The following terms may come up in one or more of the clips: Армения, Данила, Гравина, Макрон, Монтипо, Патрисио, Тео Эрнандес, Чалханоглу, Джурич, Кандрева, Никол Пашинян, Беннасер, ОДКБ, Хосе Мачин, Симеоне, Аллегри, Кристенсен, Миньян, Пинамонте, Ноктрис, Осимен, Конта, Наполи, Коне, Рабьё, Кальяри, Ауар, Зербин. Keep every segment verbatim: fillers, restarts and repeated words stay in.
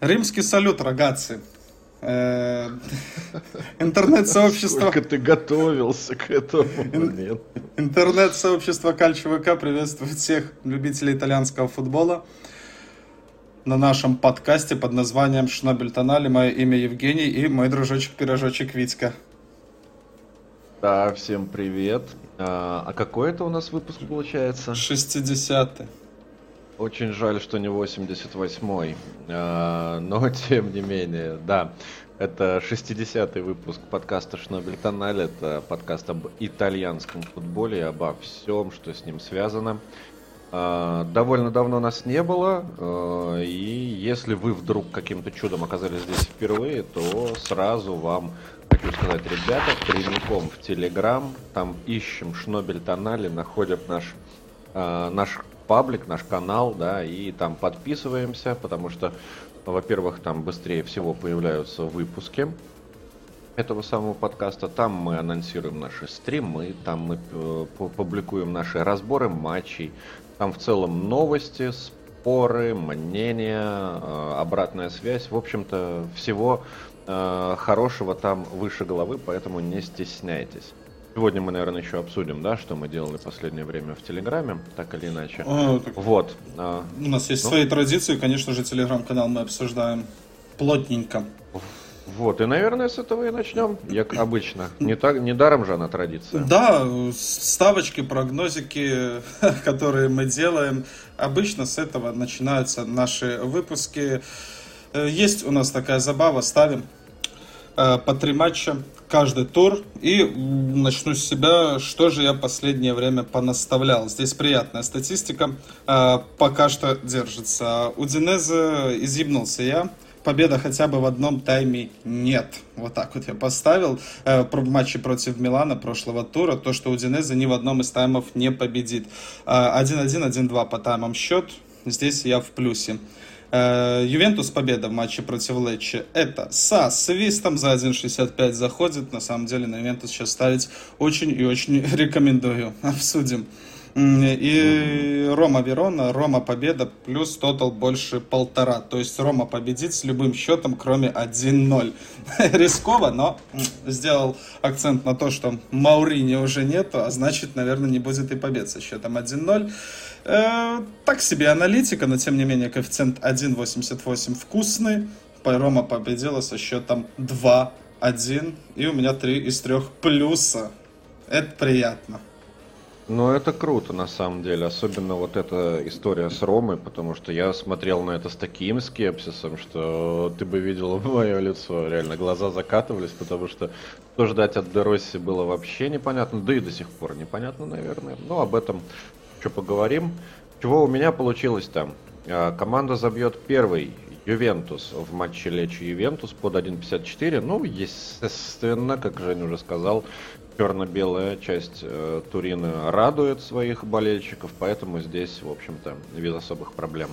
Римский салют, рогатцы. Интернет-сообщество... Сколько ты готовился к этому моменту. Интернет-сообщество Кальчо ВК приветствует всех любителей итальянского футбола на нашем подкасте под названием «Шнобель Тонали». Мое имя Евгений и мой дружочек-пирожочек Витька. Да, всем привет. А какой это у нас выпуск получается? шестидесятый. Очень жаль, что не восемьдесят восьмой, но тем не менее, да, это шестидесятый выпуск подкаста «Шнобель Тонали», это подкаст об итальянском футболе и обо всем, что с ним связано. Довольно давно нас не было, и если вы вдруг каким-то чудом оказались здесь впервые, то сразу вам хочу сказать, ребята, прямиком в Телеграм, там ищем «Шнобель Тонали», находим наш, наш паблик, наш канал, да, и там подписываемся, потому что, во-первых, там быстрее всего появляются выпуски этого самого подкаста, там мы анонсируем наши стримы, там мы публикуем наши разборы матчей, там в целом новости, споры, мнения, обратная связь, в общем-то, всего хорошего там выше головы, поэтому не стесняйтесь. Сегодня мы, наверное, еще обсудим, да, что мы делали в последнее время в Телеграме, так или иначе. О, вот. У нас есть ну? свои традиции, конечно же, Телеграм-канал мы обсуждаем плотненько. Вот, и, наверное, с этого и начнем, как обычно. Не, так, не даром же она традиция. Да, ставочки, прогнозики, которые мы делаем. Обычно с этого начинаются наши выпуски. Есть у нас такая забава, ставим по три матча каждый тур. И начну с себя, что же я последнее время понаставлял. Здесь приятная статистика. Э, пока что держится. Удинезе изъебнулся я. Победа хотя бы в одном тайме нет. Вот так вот я поставил. Э, матчи против Милана прошлого тура. То, что Удинезе ни в одном из таймов не победит. Э, один-один, один-два по таймам счет. Здесь я в плюсе. Ювентус победа в матче против Лечи. Это со свистом за один шестьдесят пять заходит. На самом деле на Ювентус сейчас ставить очень и очень рекомендую. Обсудим. И Рома Верона, Рома победа, плюс тотал больше полтора. То есть Рома победит с любым счетом, кроме один ноль. Рисково, но сделал акцент на то, что Маурини уже нету, а значит, наверное, не будет и побед со счетом один ноль. Э, так себе аналитика, но тем не менее коэффициент один восемьдесят восемь вкусный. Рома победила со счетом два один. И у меня три из трёх плюса. Это приятно. Ну, это круто, на самом деле, особенно вот эта история с Ромой, потому что я смотрел на это с таким скепсисом, что ты бы видел мое лицо, реально, глаза закатывались, потому что что ждать от Де Росси было вообще непонятно, да и до сих пор непонятно, наверное, но об этом еще поговорим. Чего у меня получилось там? Команда забьет первый Ювентус в матче Лечи-Ювентус под один пятьдесят четыре, ну, естественно, как Женя уже сказал, черно-белая часть э, Турина радует своих болельщиков, поэтому здесь, в общем-то, без особых проблем.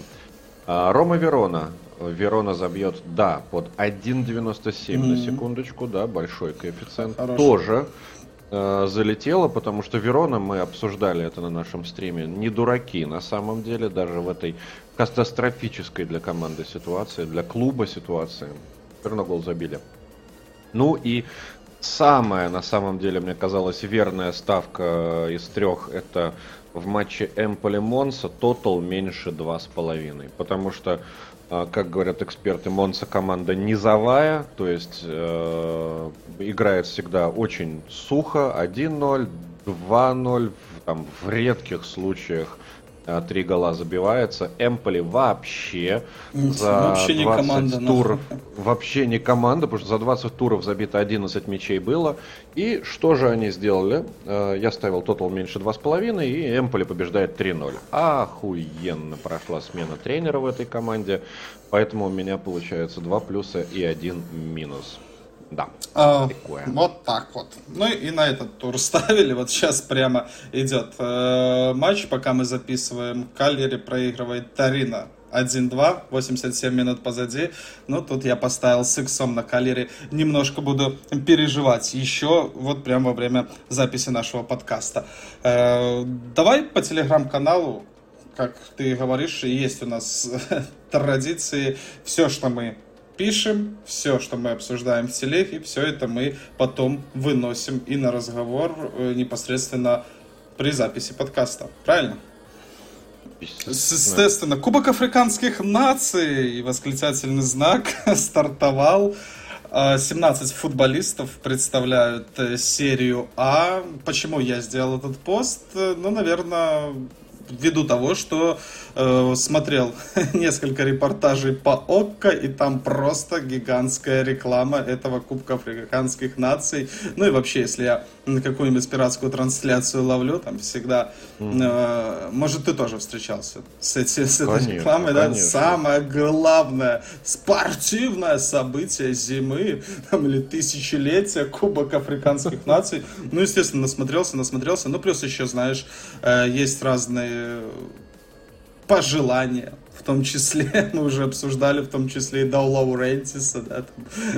А, Рома Верона. Верона забьет, да, под один девяносто семь, mm-hmm. на секундочку, да, большой коэффициент. Хорошо. Тоже э, залетела, потому что Верона, мы обсуждали это на нашем стриме, не дураки на самом деле, даже в этой катастрофической для команды ситуации, для клуба ситуации. Все равно гол забили. Ну и... Самая, на самом деле, мне казалось, верная ставка из трех – это в матче Эмполи-Монса тотал меньше два с половиной. Потому что, как говорят эксперты, Монса команда низовая, то есть э, играет всегда очень сухо, один ноль, два ноль, там, в редких случаях три гола забивается. Эмполи вообще Нет, за вообще двадцать туров но... вообще не команда, потому что за двадцать туров забито одиннадцать мячей было. И что же они сделали? Я ставил тотал меньше два с половиной, и Эмполи побеждает три ноль. Охуенно прошла смена тренера в этой команде, поэтому у меня получается два плюса и один минус. Да, а, вот так вот. Ну и на этот тур ставили. Вот сейчас прямо идет э, матч, пока мы записываем. Кальяри проигрывает Торино один-два, восемьдесят семь минут позади. Ну тут я поставил с иксом на Кальяри. Немножко буду переживать еще вот прямо во время записи нашего подкаста. Э, давай по телеграм-каналу как ты говоришь, есть у нас традиции. Все, что мы пишем, все, что мы обсуждаем в телеге, все это мы потом выносим и на разговор непосредственно при записи подкаста. Правильно? Естественно. Кубок африканских наций, и восклицательный знак, стартовал. семнадцать футболистов представляют серию А. Почему я сделал этот пост? Ну, наверное, ввиду того, что э, смотрел несколько репортажей по ОККО, и там просто гигантская реклама этого Кубка африканских наций. Ну и вообще, если я на какую-нибудь пиратскую трансляцию ловлю, там всегда... Э, может, ты тоже встречался с, эти, с этой конечно, рекламой, да? Конечно. Самое главное спортивное событие зимы там, или тысячелетия Кубок африканских наций. Ну, естественно, насмотрелся, насмотрелся. Ну, плюс еще, знаешь, э, есть разные пожелания, в том числе, мы уже обсуждали, в том числе и Даула Лаурентиса, да,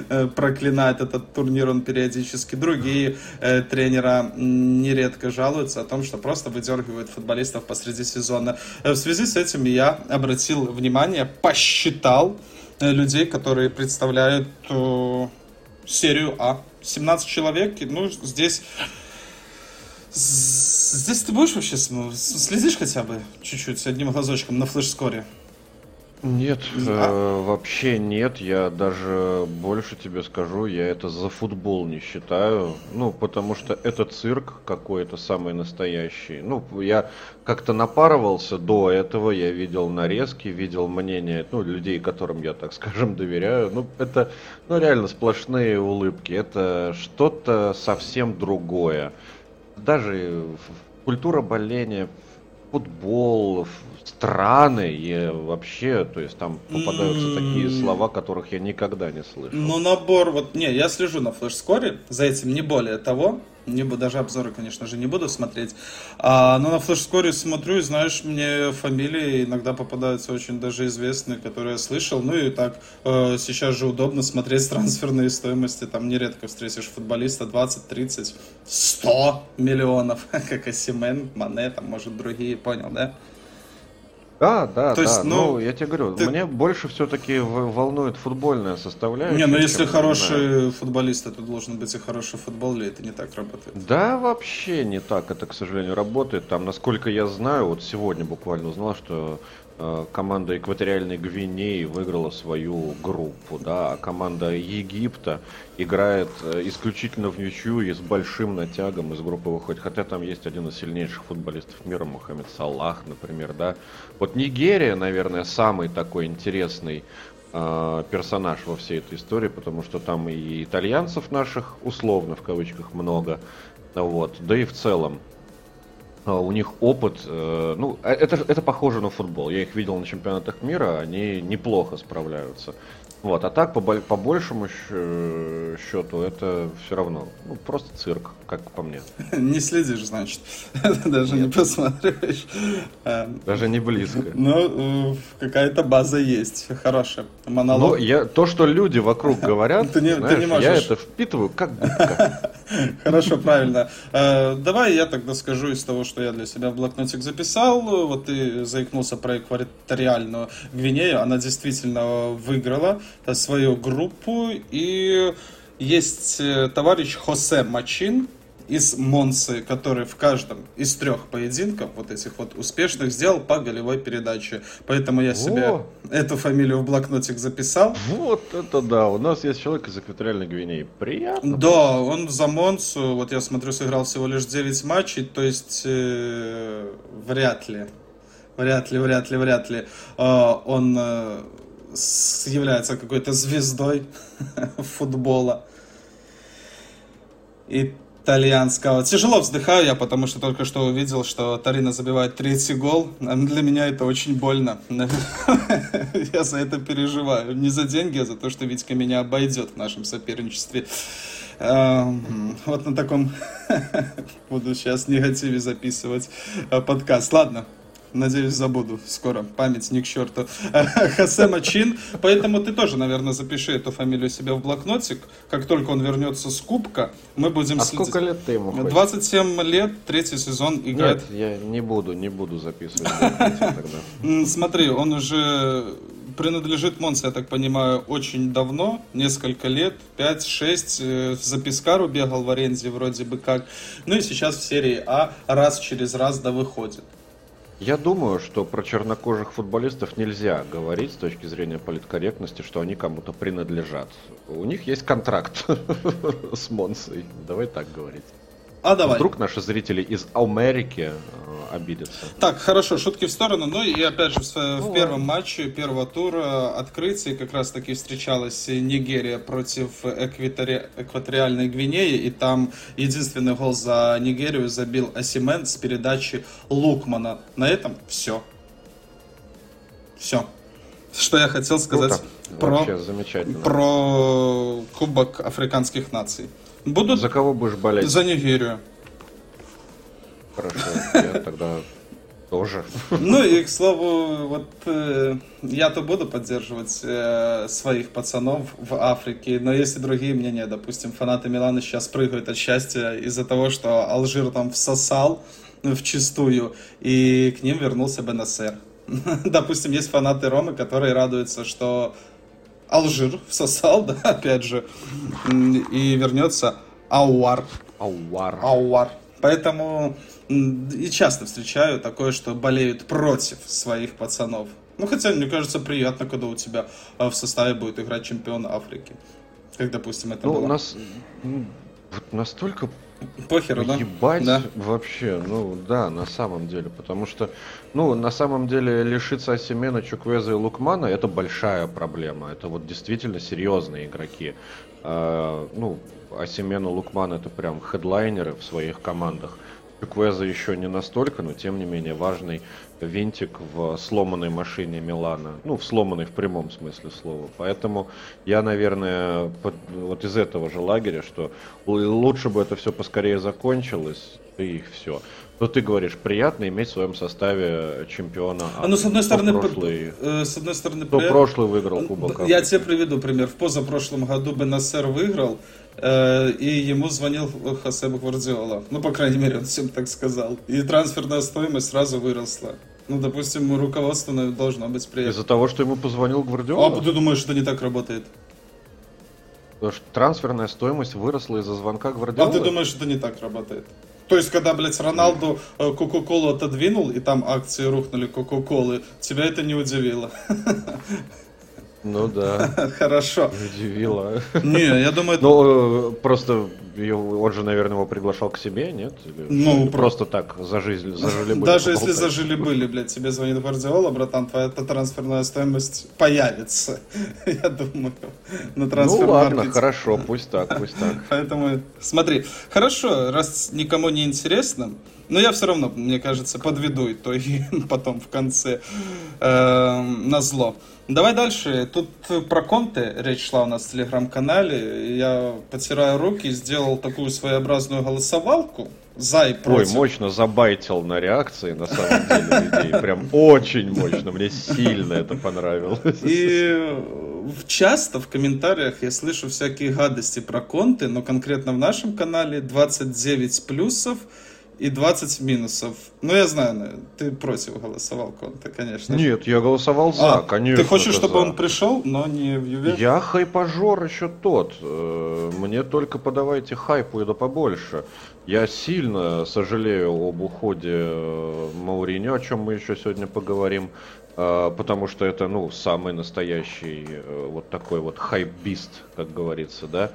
там, проклинает этот турнир он периодически. Другие э, тренера нередко жалуются о том, что просто выдергивают футболистов посреди сезона. В связи с этим я обратил внимание, посчитал людей, которые представляют э, серию А. семнадцать человек, ну, здесь... Здесь ты будешь вообще, следишь хотя бы чуть-чуть, одним глазочком на флеш-скоре? Нет, а? э, вообще нет, я даже больше тебе скажу, я это за футбол не считаю, ну, потому что это цирк какой-то самый настоящий. Ну, я как-то напарывался до этого, я видел нарезки, видел мнения, ну, людей, которым я, так скажем, доверяю, ну, это, ну, реально сплошные улыбки, это что-то совсем другое. Даже культура боления, футбол, страны и вообще, то есть там попадаются mm-hmm. такие слова, которых я никогда не слышал. Ну, набор, вот, не, я слежу на флеш-скоре, за этим не более того, не, даже обзоры, конечно же, не буду смотреть, а, но на флеш-скоре смотрю, и, знаешь, мне фамилии иногда попадаются очень даже известные, которые я слышал, ну и так, э, сейчас же удобно смотреть трансферные стоимости, там нередко встретишь футболиста двадцать, тридцать, сто миллионов, как Осимен, Мане, там, может, другие, понял, да? Да, да, то да, есть, ну, ну, я тебе говорю, ты... мне больше все-таки волнует футбольная составляющая. Не, ну если хороший футболист, это должен быть и хороший футбол, и это не так работает. Да, вообще не так это, к сожалению, работает. Там, насколько я знаю, вот сегодня буквально узнал, что э, команда Экваториальной Гвинеи выиграла свою группу, да, а команда Египта играет исключительно в ничью и с большим натягом из группы выходит. Хотя там есть один из сильнейших футболистов мира, Мохамед Салах, например, да. Вот Нигерия, наверное, самый такой интересный э, персонаж во всей этой истории, потому что там и итальянцев наших, условно, в кавычках, много, вот, да и в целом. У них опыт, ну, это, это похоже на футбол. Я их видел на чемпионатах мира, они неплохо справляются. Вот, а так, по, по большему счету, это все равно, ну, просто цирк, как по мне. Не следишь, значит, даже не посмотришь. Даже не близко. Ну, какая-то база есть, хорошая, монолог. Ну, то, что люди вокруг говорят, я это впитываю как губка. Хорошо, правильно. Давай я тогда скажу из того, что я для себя в блокнотик записал. Вот ты заикнулся про Экваториальную Гвинею. Она действительно выиграла свою группу. И есть товарищ Хосе Мачин из Монсы, который в каждом из трех поединков вот этих вот успешных сделал по голевой передаче. Поэтому я О! себе эту фамилию в блокнотик записал. Вот это да, у нас есть человек из Экваториальной Гвинеи. Приятно. Да, он за Монсу, вот я смотрю, сыграл всего лишь девять матчей, то есть э, вряд ли, вряд ли, вряд ли, вряд ли э, он э, является какой-то звездой футбола. И итальянского. Тяжело вздыхаю я, потому что только что увидел, что Торино забивает третий гол. Для меня это очень больно. Я за это переживаю. Не за деньги, а за то, что Витька меня обойдет в нашем соперничестве. Вот на таком буду сейчас негативе записывать подкаст. Ладно, Надеюсь, забуду скоро. Память не к черту. Хосе Мачин. Поэтому ты тоже, наверное, запиши эту фамилию себе в блокнотик. Как только он вернется с Кубка, мы будем а следить. А сколько лет ты ему хочешь? двадцать семь лет, третий сезон играет. Нет, я не буду, не буду записывать. Смотри, он уже... принадлежит Монсе, я так понимаю, очень давно, несколько лет, пять-шесть, за Пискару бегал в аренде вроде бы как, ну и сейчас в серии А раз через раз да выходит. Я думаю, что про чернокожих футболистов нельзя говорить с точки зрения политкорректности, что они кому-то принадлежат. У них есть контракт с Монсой, давай так говорить. А давай. Вдруг наши зрители из Америки э, обидятся. Так, хорошо, шутки в сторону. Ну и опять же в, в ну, первом матче первого тура открытия как раз таки встречалась Нигерия против экватори... экваториальной Гвинеи. И там единственный гол за Нигерию забил Осимен с передачи Лукмана. На этом все. Все. Что я хотел сказать про... про Кубок африканских наций. Будут... За кого будешь болеть? За Нигерию. Хорошо, я тогда тоже. Ну и, к слову, вот э, я-то буду поддерживать э, своих пацанов в Африке, но есть и другие мнения. Допустим, фанаты Милана сейчас прыгают от счастья из-за того, что Алжир там всосал вчистую, и к ним вернулся Беннасер. Допустим, есть фанаты Ромы, которые радуются, что... Алжир всосал, да, опять же, и вернется Ауар. Ауар. Ауар. Поэтому и часто встречаю такое, что болеют против своих пацанов. Ну, хотя, мне кажется, приятно, когда у тебя в составе будет играть чемпион Африки. Как, допустим, это ну, было. У нас настолько... Похеру, да? Ебать да. Вообще, ну да, на самом деле, потому что, ну, на самом деле лишиться Осимена, Чуквеза и Лукмана — это большая проблема, это вот действительно серьезные игроки. А, ну, Осимен и Лукман — это прям хедлайнеры в своих командах. Чуквеза еще не настолько, но тем не менее важный винтик в сломанной машине Милана. Ну, в сломанной в прямом смысле слова. Поэтому я, наверное, под, вот из этого же лагеря, что лучше бы это все поскорее закончилось, и их все. Но ты говоришь, приятно иметь в своем составе чемпиона. А, ну, с одной стороны, прошлый, э, с одной стороны, кто при... прошлый выиграл Кубок Африки. Я тебе приведу пример. В позапрошлом году Беннасер выиграл, э, и ему звонил Хосе Гвардиола. Ну, по крайней мере, он всем так сказал. И трансферная стоимость сразу выросла. Ну, допустим, руководство должно быть приятно. Из-за того, что ему позвонил Гвардиола? А ты думаешь, что не так работает? Потому что трансферная стоимость выросла из-за звонка Гвардиолы? А ты думаешь, что не так работает? То есть, когда, блядь, Роналду Кока-Колу отодвинул, и там акции рухнули Кока-Колы, тебя это не удивило? Ну да. Хорошо. Удивило. Не, я думаю... Это... Ну, просто он же, наверное, его приглашал к себе, нет? Или... Ну, просто про... так, зажили, зажили были. Даже если зажили-были, блядь, тебе звонит Гвардиола, братан, твоя трансферная стоимость появится, я думаю, на трансфер-маркете. Ну ладно, хорошо, пусть так, пусть так. Поэтому, смотри, хорошо, раз никому не интересно, но я все равно, мне кажется, подведу итоги потом в конце назло. Давай дальше. Тут про Конте речь шла у нас в телеграм-канале. Я, потираю руки, сделал такую своеобразную голосовалку за и против. Ой, мощно забайтил на реакции, на самом деле, людей. Прям очень мощно. Мне сильно это понравилось. И часто в комментариях я слышу всякие гадости про Конте, но конкретно в нашем канале двадцать девять плюсов. И двадцать минусов. Ну, я знаю, ты против голосовал Конта, конечно. Нет, я голосовал за, а, конечно. Ты хочешь, чтобы за. Он пришел, но не в Юве? Я хайпажор еще тот. Мне только подавайте хайпу и да побольше. Я сильно сожалею об уходе Маурини, о чем мы еще сегодня поговорим. Потому что это, ну, самый настоящий вот такой вот хайпбист, как говорится, да.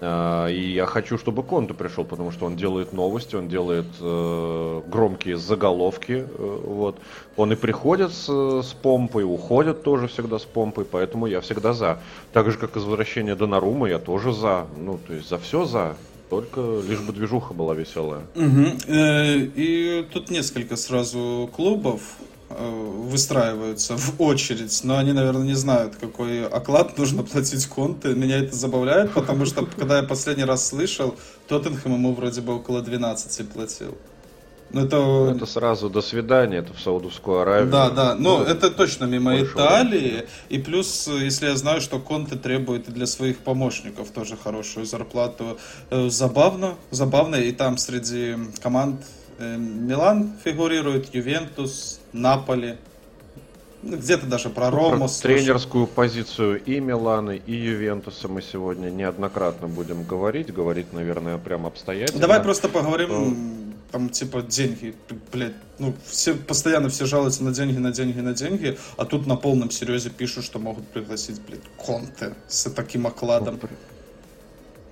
И я хочу, чтобы Конте пришел, потому что он делает новости, он делает э, громкие заголовки. Э, вот. Он и приходит с, с помпой, уходит тоже всегда с помпой, поэтому я всегда за. Так же, как возвращение Донарума, я тоже за. Ну, то есть за все за, только лишь бы движуха была веселая. Угу. И тут несколько сразу клубов выстраиваются в очередь, но они, наверное, не знают, какой оклад нужно платить Конте. Меня это забавляет, потому что, когда я последний раз слышал, Тоттенхэм ему вроде бы около двенадцати платил. Это... это сразу до свидания, это в Саудовскую Аравию. Да, да, но ну, это точно мимо Италии. Раз. И плюс, если я знаю, что Конте требует для своих помощников тоже хорошую зарплату. Забавно, забавно. И там среди команд Милан фигурирует, Ювентус, Наполи. Где-то даже про Рому. Про тренерскую позицию и Милана, и Ювентуса мы сегодня неоднократно будем говорить. Говорить, наверное, прям обстоятельно. Давай просто поговорим... Но... Там, типа, деньги, блядь, ну, все, постоянно все жалуются на деньги, на деньги, на деньги, а тут на полном серьезе пишут, что могут пригласить, блядь, Конте с таким окладом.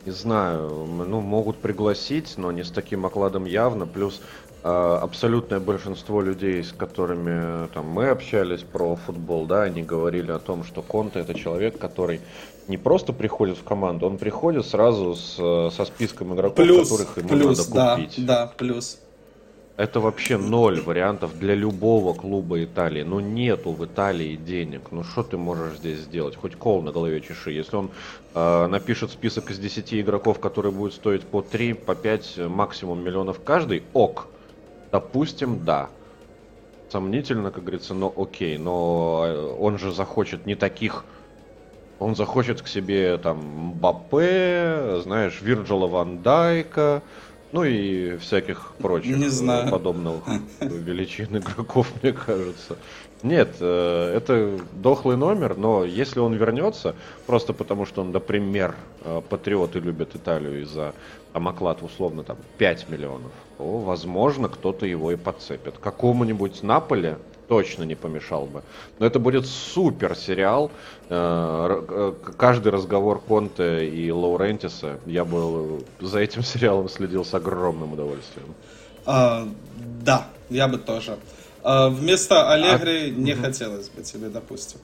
Не знаю, ну, могут пригласить, но не с таким окладом явно, плюс э, абсолютное большинство людей, с которыми там, мы общались про футбол, да, они говорили о том, что Конте — это человек, который... не просто приходит в команду, он приходит сразу с, со списком игроков, плюс, которых ему плюс, надо купить. Да, да, плюс. Это вообще ноль вариантов для любого клуба Италии. Ну нету в Италии денег. Ну что ты можешь здесь сделать? Хоть кол на голове чеши. Если он э, напишет список из десяти игроков, которые будут стоить по три, по пять, максимум миллионов каждый, ок. Допустим, да. Сомнительно, как говорится, но окей. Но он же захочет не таких... Он захочет к себе там Мбаппе, знаешь, Вирджила ван Дайка, ну и всяких прочих подобных величин игроков, мне кажется. Нет, это дохлый номер, но если он вернется, просто потому что он, например, патриоты любят Италию и за оклад условно там пять миллионов, то, возможно, кто-то его и подцепит. Какому-нибудь Наполе точно не помешал бы. Но это будет супер сериал. Каждый разговор Конте и Лаурентиса, я бы за этим сериалом следил с огромным удовольствием. А, да, я бы тоже. А вместо Аллегри а... не угу. хотелось бы тебе, допустим.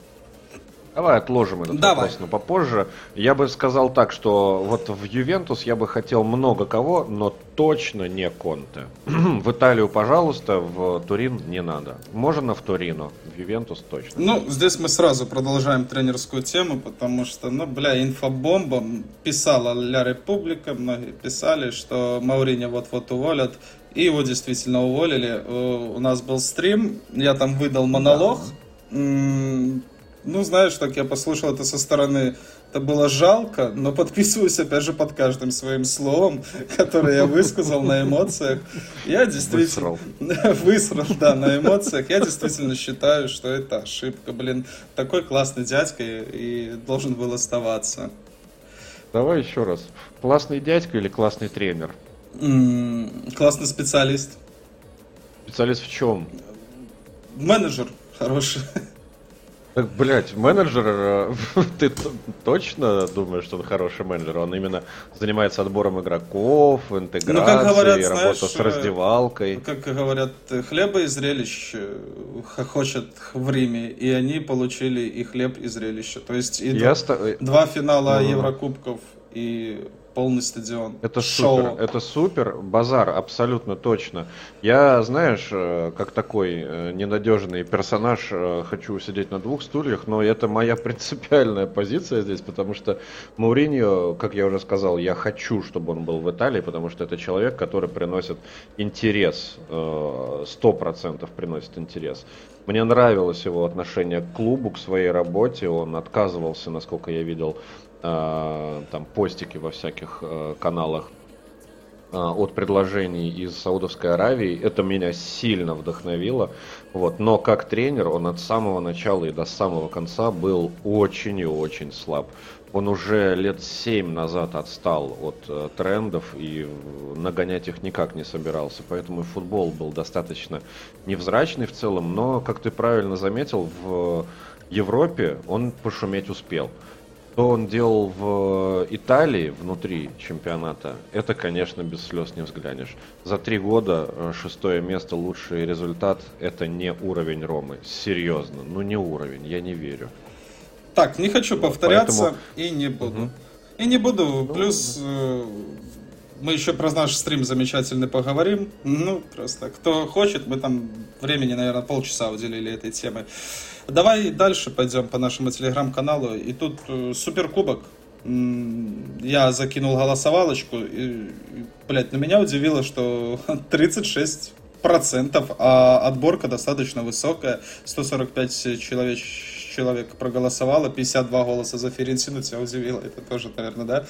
Давай отложим этот Давай. вопрос на попозже. Я бы сказал так, что вот в Ювентус я бы хотел много кого, но точно не Конте. В Италию, пожалуйста, в Турин не надо. Можно в Торино, в Ювентус точно. Ну, здесь мы сразу продолжаем тренерскую тему, потому что, ну, бля, инфобомба писала Ля Република, многие писали, что Маурини вот-вот уволят, и его действительно уволили. У нас был стрим, я там выдал монолог. Да. Ну, знаешь, так я послушал это со стороны, это было жалко, но подписываюсь, опять же, под каждым своим словом, которое я высказал на эмоциях. Я действительно... Высрал. Высрал, да, на эмоциях. Я действительно считаю, что это ошибка, блин. Такой классный дядька и должен был оставаться. Давай еще раз. Классный дядька или классный тренер? М-м, классный специалист. Специалист в чем? Менеджер хороший. Так, блядь, менеджер, ты точно думаешь, что он хороший менеджер? Он именно занимается отбором игроков, интеграцией, ну, как говорят, работа знаешь, с раздевалкой. Как говорят, хлеба и зрелищ хохочет в Риме, и они получили и хлеб, и зрелище. То есть и два, ст... два финала mm-hmm. Еврокубков и... полный стадион. Это супер, шоу. Это супер. Базар, абсолютно точно. Я, знаешь, как такой ненадежный персонаж, хочу сидеть на двух стульях, но это моя принципиальная позиция здесь, потому что Мауриньо, как я уже сказал, я хочу, чтобы он был в Италии, потому что это человек, который приносит интерес, сто процентов приносит интерес. Мне нравилось его отношение к клубу, к своей работе, он отказывался, насколько я видел, там постики во всяких э, каналах э, от предложений из Саудовской Аравии. Это меня сильно вдохновило. Вот. Но как тренер он от самого начала и до самого конца был очень и очень слаб. Он уже лет семь назад отстал от э, трендов и нагонять их никак не собирался. Поэтому футбол был достаточно невзрачный в целом. Но, как ты правильно заметил, в Европе он пошуметь успел. Что он делал в Италии внутри чемпионата, это, конечно, без слез не взглянешь. За три года шестое место, лучший результат, это не уровень Ромы. Серьезно, ну не уровень, я не верю. Так, не хочу вот, повторяться поэтому... и не буду. Угу. И не буду, ну, плюс э, мы еще про наш стрим замечательный поговорим. Ну, просто кто хочет, мы там времени, наверное, полчаса уделили этой теме. Давай дальше пойдем по нашему телеграм-каналу. И тут суперкубок. Я закинул голосовалочку. И, блядь, на меня удивило, что тридцать шесть процентов, а отборка достаточно высокая. сто сорок пять человек, человек проголосовало, пятьдесят два голоса за Ферентину, тебя удивило, это тоже, наверное, да?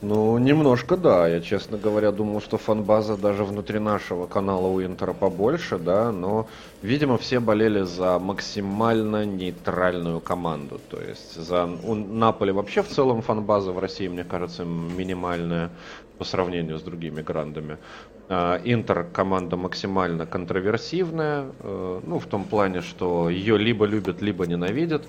Ну, немножко, да. Я, честно говоря, думал, что фан-база даже внутри нашего канала у Интера побольше, да, но, видимо, все болели за максимально нейтральную команду. То есть за у Наполи вообще в целом фан-база в России, мне кажется, минимальная по сравнению с другими грандами. Интер команда максимально контроверсивная, ну, в том плане, что ее либо любят, либо ненавидят.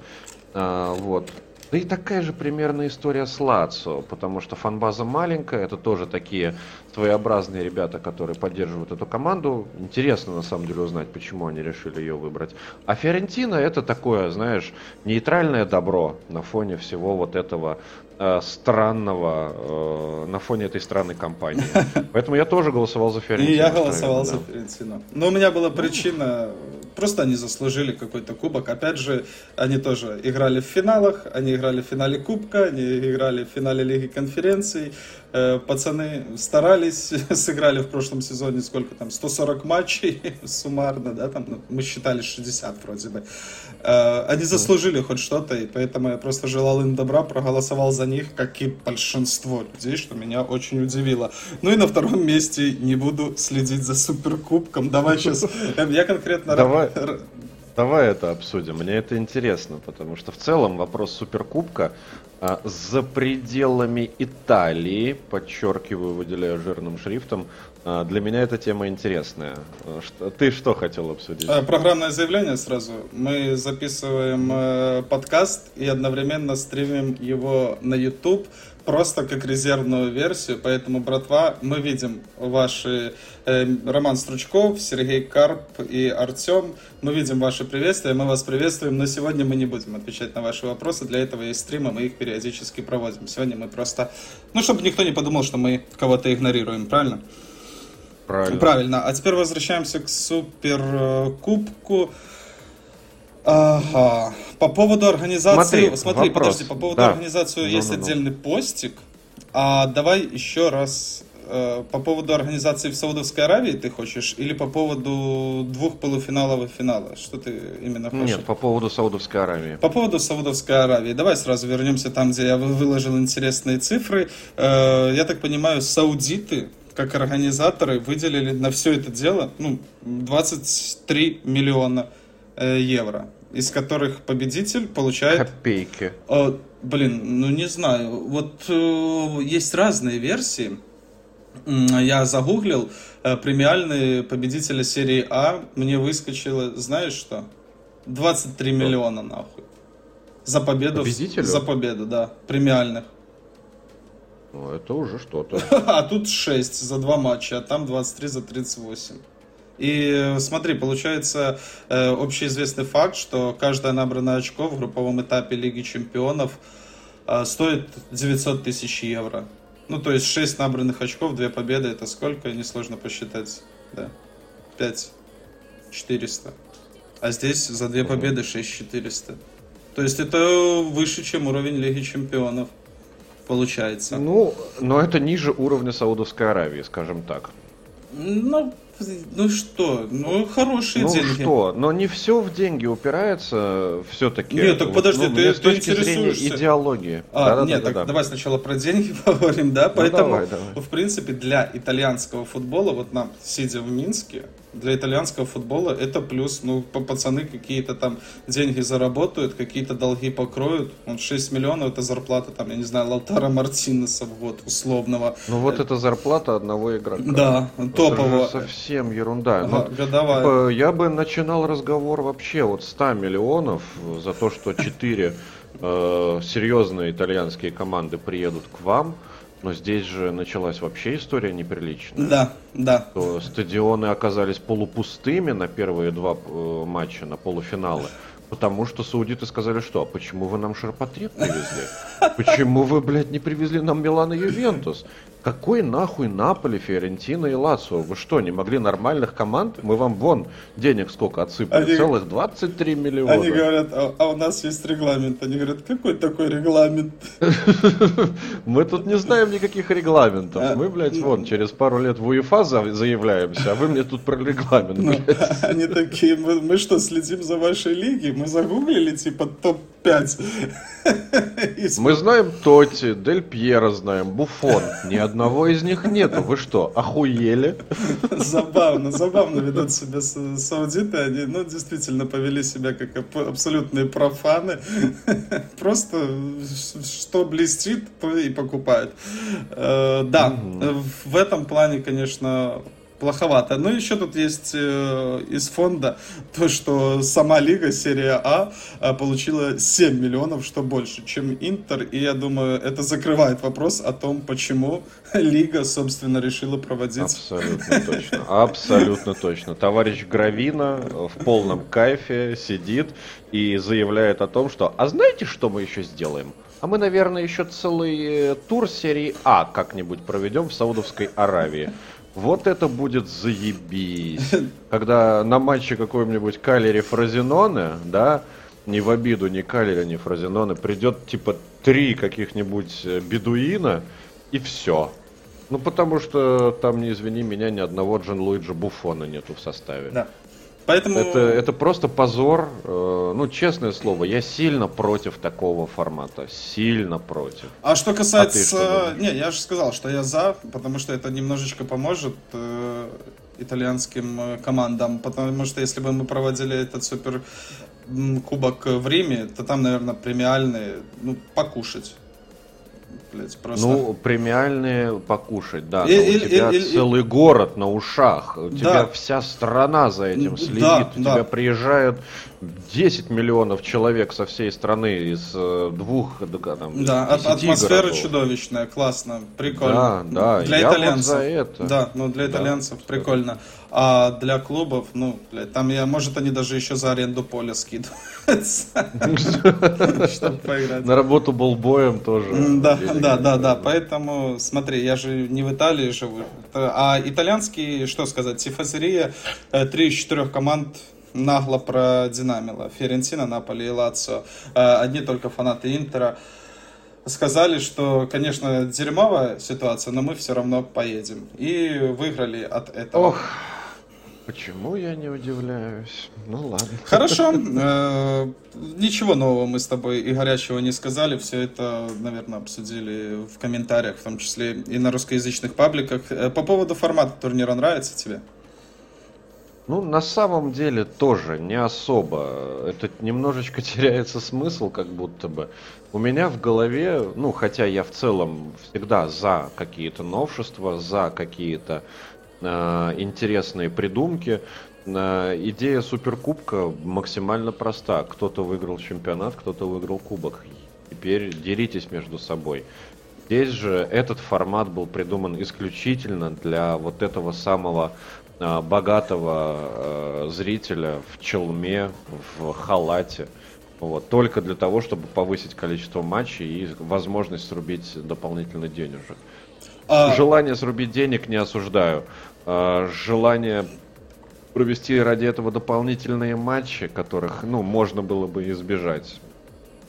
Вот. Да и такая же примерно история с Лацио, потому что фанбаза маленькая, это тоже такие своеобразные ребята, которые поддерживают эту команду. Интересно, на самом деле, узнать, почему они решили ее выбрать. А Фиорентина — это такое, знаешь, нейтральное добро на фоне всего вот этого э, странного, э, на фоне этой странной кампании. Поэтому я тоже голосовал за Фиорентину. И я голосовал за Фиорентину. Но у меня была причина... Просто они заслужили какой-то кубок. Опять же, они тоже играли в финалах, они играли в финале Кубка, они играли в финале Лиги конференций. Пацаны старались, сыграли в прошлом сезоне сколько там, сто сорок матчей суммарно, да, там мы считали шестьдесят вроде бы. Они заслужили хоть что-то, и поэтому я просто желал им добра, проголосовал за них, как и большинство людей, что меня очень удивило. Ну и на втором месте не буду следить за Суперкубком. Давай сейчас, я конкретно... Давай. Давай это обсудим, мне это интересно, потому что в целом вопрос Суперкубка а, за пределами Италии, подчеркиваю, выделяю жирным шрифтом, а, для меня эта тема интересная. Что, ты что хотел обсудить? Программное заявление сразу. Мы записываем э, подкаст и одновременно стримим его на YouTube, просто как резервную версию, поэтому, братва, мы видим ваши... Э, Роман Стручков, Сергей Карп и Артем, мы видим ваши приветствия, мы вас приветствуем, но сегодня мы не будем отвечать на ваши вопросы, для этого есть стримы, мы их периодически проводим. Сегодня мы просто... Ну, чтобы никто не подумал, что мы кого-то игнорируем, правильно? Правильно. Правильно. А теперь возвращаемся к Суперкубку. Ага. По поводу организации... Смотри, Смотри подожди, по поводу да. организации ну, есть ну, отдельный ну. постик. А давай еще раз э, по поводу организации в Саудовской Аравии ты хочешь? Или по поводу двух полуфиналов и финала? Что ты именно хочешь? Нет, по поводу Саудовской Аравии. По поводу Саудовской Аравии. Давай сразу вернемся там, где я выложил интересные цифры. Э, я так понимаю, саудиты... как организаторы выделили на все это дело ну, двадцать три миллиона э, евро, из которых победитель получает... Копейки. Э, блин, ну не знаю. Вот э, есть разные версии. Я загуглил э, премиальные победители серии А. Мне выскочило, знаешь что? двадцать три что? Миллиона нахуй. За победу. Победителю? За победу, да. Премиальных. Ну, это уже что-то. А тут шесть за два матча, а там двадцать три за тридцать восемь. И смотри, получается э, общеизвестный факт, что каждое набранное очко в групповом этапе Лиги Чемпионов э, стоит девятьсот тысяч евро. Ну, то есть шесть набранных очков, две победы, это сколько? Несложно посчитать. Да. пять тысяч четыреста. А здесь за две победы шесть тысяч четыреста. То есть это выше, чем уровень Лиги Чемпионов. Получается. Ну, но это ниже уровня Саудовской Аравии, скажем так. Ну, ну что, ну хорошие ну, деньги. Ну что, но не все в деньги упирается все-таки. Нет, так вот, подожди, ну, ты, с ты точки зрения идеологии. А, да, нет, да, так да, давай да. сначала про деньги поговорим, да? Ну, поэтому, давай, давай. В принципе, для итальянского футбола, вот нам, сидя в Минске, для итальянского футбола это плюс. Ну, пацаны какие-то там деньги заработают, какие-то долги покроют. Вот шесть миллионов это зарплата, там, я не знаю, Лаутаро Мартинеса в год условного. Ну вот это зарплата одного игрока. Да, это топового. Совсем ерунда. Ага, годовая. Я бы начинал разговор вообще от ста миллионов за то, что четыре э, серьезные итальянские команды приедут к вам. Но здесь же началась вообще история неприличная. Да, да. То стадионы оказались полупустыми на первые два э, матча, на полуфиналы. Потому что саудиты сказали, что, а почему вы нам ширпотреб привезли? Почему вы, блядь, не привезли нам Милан и Ювентус? Какой нахуй Наполи, Фиорентина и Лацио? Вы что, не могли нормальных команд? Мы вам вон денег сколько отсыпали, они... целых двадцать три миллиона. Они говорят, а, а у нас есть регламент. Они говорят, какой такой регламент? Мы тут не знаем никаких регламентов. Мы, блядь, вон через пару лет в УЕФА заявляемся, а вы мне тут про регламент. Они такие, мы что, следим за вашей лигой? Мы загуглили типа топ пять. Мы знаем Тотти, Дель Пьеро знаем, Буфон. Нет. Одного из них нету. Вы что, охуели? Забавно, забавно ведут себя саудиты. Они, ну, действительно повели себя как абсолютные профаны. Просто что блестит, то и покупают. Да, угу. В этом плане, конечно, плоховато. Но еще тут есть из фонда то, что сама лига, серия А, получила семь миллионов, что больше, чем Интер. И я думаю, это закрывает вопрос о том, почему лига, собственно, решила проводить... Абсолютно точно. Абсолютно точно. Товарищ Гравина в полном кайфе сидит и заявляет о том, что «А знаете, что мы еще сделаем? А мы, наверное, еще целый тур серии А как-нибудь проведем в Саудовской Аравии». Вот это будет заебись. Когда на матче какой-нибудь Калери-Фрозеноне, да, ни в обиду ни Калери, ни Фрозеноне, придет типа три каких-нибудь бедуина и все. Ну потому что там, не извини меня, ни одного Джанлуиджи Буфона нету в составе. Да. Поэтому... Это, это просто позор. Ну, честное слово, я сильно против такого формата. Сильно против. А что касается... А не, я же сказал, что я за, потому что это немножечко поможет э, итальянским командам. Потому что если бы мы проводили этот суперкубок в Риме, то там, наверное, премиальные, ну, покушать. Блять, просто... Ну, премиальные покушать, да. И, но и, у тебя и, целый и... город на ушах. У да. тебя вся страна за этим следит. Да, у да. тебя приезжают десять миллионов человек со всей страны, из двух там, да, атмосфера городов. Чудовищная, классно, прикольно. Да, да. Для я итальянцев. Вот за это. Да, ну для итальянцев да, прикольно. Это. А для клубов, ну, блядь, там я, может, они даже еще за аренду поля скидываются, чтобы поиграть. На работу болбоем тоже. Да, да, да, да. Поэтому, смотри, я же не в Италии живу. А итальянский, что сказать, тифозерия, три из четырех команд нагло продинамила. Фиорентина, Наполи и Лацио. Одни только фанаты Интера сказали, что, конечно, дерьмовая ситуация, но мы все равно поедем. И выиграли от этого. Ох, почему я не удивляюсь? Ну ладно. Хорошо. Ничего нового мы с тобой и горячего не сказали. Все это, наверное, обсудили в комментариях, в том числе и на русскоязычных пабликах. По поводу формата турнира нравится тебе? Ну, на самом деле тоже не особо. Это немножечко теряется смысл, как будто бы. У меня в голове, ну, хотя я в целом всегда за какие-то новшества, за какие-то э, интересные придумки, э, идея суперкубка максимально проста. Кто-то выиграл чемпионат, кто-то выиграл кубок. Теперь деритесь между собой. Здесь же этот формат был придуман исключительно для вот этого самого... богатого э, зрителя в челме, в халате. Вот. Только для того, чтобы повысить количество матчей и возможность срубить дополнительный денежек. А... Желание срубить денег не осуждаю. Э, желание провести ради этого дополнительные матчи, которых, ну, можно было бы избежать.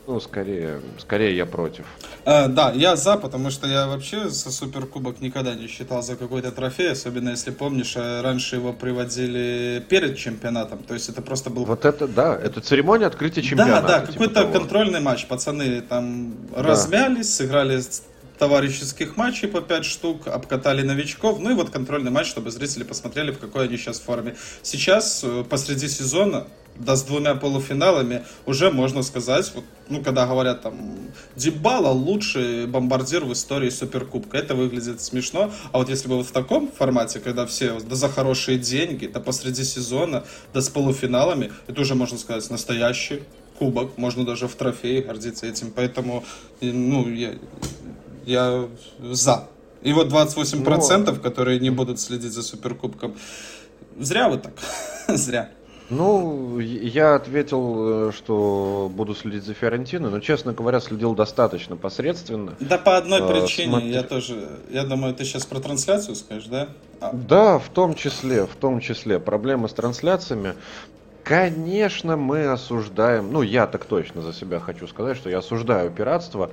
Ну, скорее, скорее я против. А, да, я за, потому что я вообще за суперкубок никогда не считал за какой-то трофей, особенно если помнишь, раньше его приводили перед чемпионатом, то есть это просто был... Вот это, да, это церемония открытия чемпионата. Да, да, типа какой-то того. Контрольный матч, пацаны там да. размялись, сыграли... товарищеских матчей по пять штук, обкатали новичков, ну и вот контрольный матч, чтобы зрители посмотрели, в какой они сейчас форме. Сейчас, посреди сезона, да с двумя полуфиналами, уже можно сказать, вот, ну когда говорят там, Дибала лучший бомбардир в истории Суперкубка, это выглядит смешно, а вот если бы вот в таком формате, когда все да за хорошие деньги, да посреди сезона, да с полуфиналами, это уже можно сказать настоящий кубок, можно даже в трофее гордиться этим, поэтому, ну, я... Я за. И вот двадцать восемь процентов, но... которые не будут следить за Суперкубком. Зря вы так. Зря. Ну, я ответил, что буду следить за Фиорентиной, но, честно говоря, следил достаточно посредственно. Да по одной причине, Смотр... я тоже, я думаю, ты сейчас про трансляцию скажешь, да? А. Да, в том числе, в том числе. Проблема с трансляциями. Конечно, мы осуждаем, ну, я так точно за себя хочу сказать, что я осуждаю пиратство,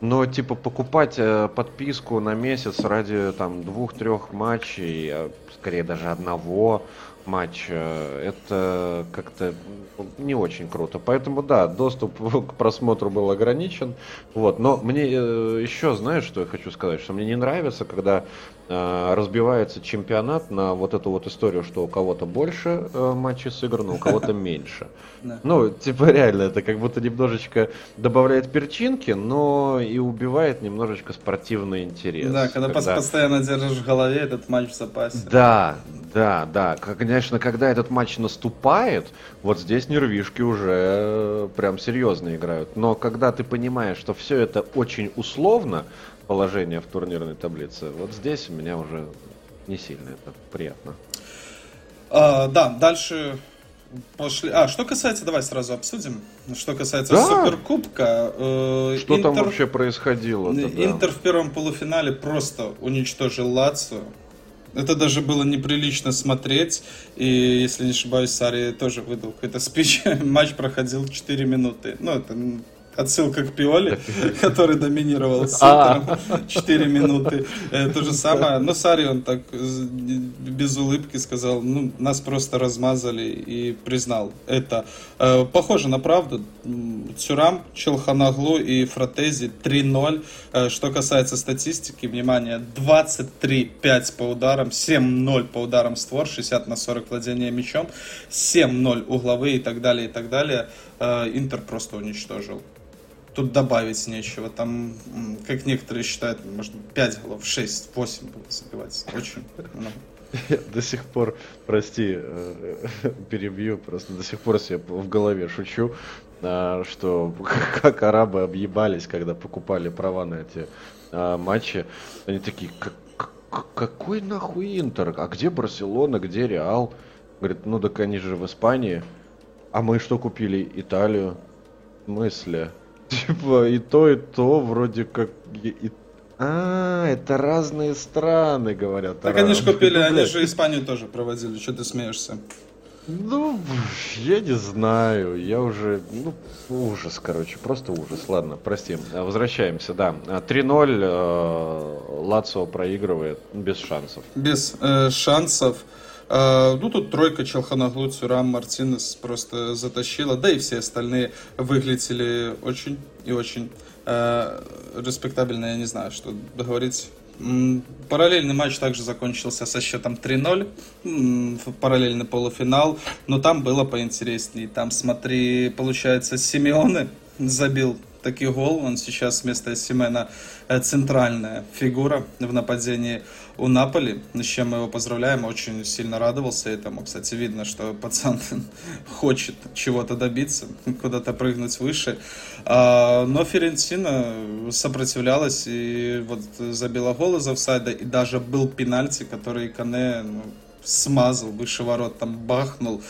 но, типа, покупать э, подписку на месяц ради, там, двух-трех матчей, а скорее даже одного матча, это как-то не очень круто. Поэтому, да, доступ к просмотру был ограничен, вот, но мне э, еще, знаешь, что я хочу сказать, что мне не нравится, когда разбивается чемпионат на вот эту вот историю, что у кого-то больше э, матчей сыграно, у кого-то меньше. Ну, типа реально, это как будто немножечко добавляет перчинки, но и убивает немножечко спортивный интерес. Да, когда, когда... постоянно держишь в голове этот матч в запасе. Да, да, да. Конечно, когда этот матч наступает, вот здесь нервишки уже прям серьезно играют. Но когда ты понимаешь, что все это очень условно, положение в турнирной таблице. Вот здесь у меня уже не сильно это приятно. А, да, дальше пошли. А, что касается, давай сразу обсудим. Что касается да. Суперкубка. Э, что Интер... там вообще происходило? Интер да. в первом полуфинале просто уничтожил Лацио. Это даже было неприлично смотреть. И, если не ошибаюсь, Сари тоже выдал какой-то спич. Матч проходил четыре минуты. Ну, это... Отсылка к Пиоли, который доминировал с Интером четыре минуты. То же самое. Но Сари, он так без улыбки сказал, ну, нас просто размазали и признал это. Похоже на правду. Цюрам, Чалханоглу и Фратези три ноль. Что касается статистики, внимание, двадцать три пять по ударам, семь ноль по ударам в створ, шестьдесят на сорок владение мячом, семь ноль угловые и так далее, и так далее. Интер просто уничтожил. Тут добавить нечего. Там, как некоторые считают, может, пять голов, шесть, восемь будут забивать. Очень много. Я до сих пор, прости, перебью, просто до сих пор себе в голове шучу, что как арабы объебались, когда покупали права на эти матчи. Они такие, какой нахуй Интер? А где Барселона, где Реал? Говорит, ну так они же в Испании. А мы что купили? Италию? В смысле? Типа и то, и то, вроде как... И... А, это разные страны, говорят. Так они же купили, они же Испанию тоже проводили, что ты смеешься? Ну, я не знаю, я уже... Ну, ужас, короче, просто ужас. Ладно, прости, возвращаемся, да. три ноль, Лацио проигрывает без шансов. Без э, шансов. Uh, ну, тут тройка Чалханоглу, Цюрам, Мартинес просто затащила. Да и все остальные выглядели очень и очень uh, респектабельно. Я не знаю, что говорить. Mm, параллельный матч также закончился со счетом три ноль. Mm, параллельный полуфинал. Но там было поинтереснее. Там, смотри, получается, Симеоне забил таки гол. Он сейчас вместо Осимена центральная фигура в нападении у Наполи, с чем мы его поздравляем, очень сильно радовался этому. Кстати, видно, что пацан хочет чего-то добиться, куда-то прыгнуть выше. Но Фиорентина сопротивлялась и вот забила гол из офсайда, и даже был пенальти, который Коне ну, смазал, выше ворот там бахнул,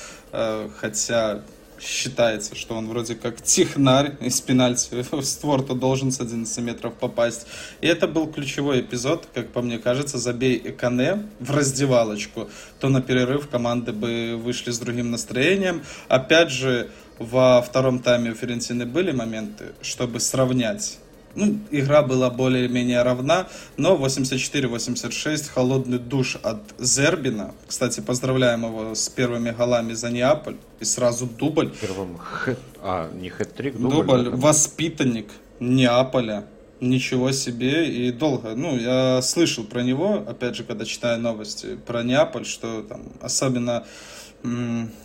хотя... Считается, что он вроде как технарь из пенальти в створ-то должен с одиннадцати метров попасть. И это был ключевой эпизод, как по мне кажется, забей Коне в раздевалочку, то на перерыв команды бы вышли с другим настроением. Опять же, во втором тайме у Фиорентины были моменты, чтобы сравнять. Ну, игра была более-менее равна, но восемьдесят четыре восемьдесят шесть холодный душ от Зербина. Кстати, поздравляем его с первыми голами за Неаполь. И сразу дубль. Первым хэт... А, не хэт-трик, дубль. Дубль. Это... Воспитанник Неаполя. Ничего себе. И долго. Ну, я слышал про него, опять же, когда читаю новости про Неаполь, что там особенно...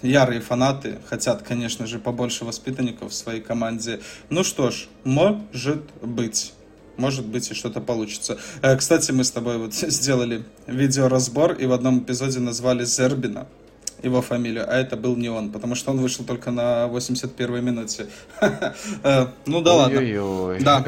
ярые фанаты хотят, конечно же, побольше воспитанников в своей команде. Ну что ж, может быть. Может быть, и что-то получится. Э, кстати, мы с тобой вот сделали видеоразбор и в одном эпизоде назвали Зербина его фамилию, а это был не он, потому что он вышел только на восемьдесят первой минуте. Ну да ладно. Ой-ой-ой. Да.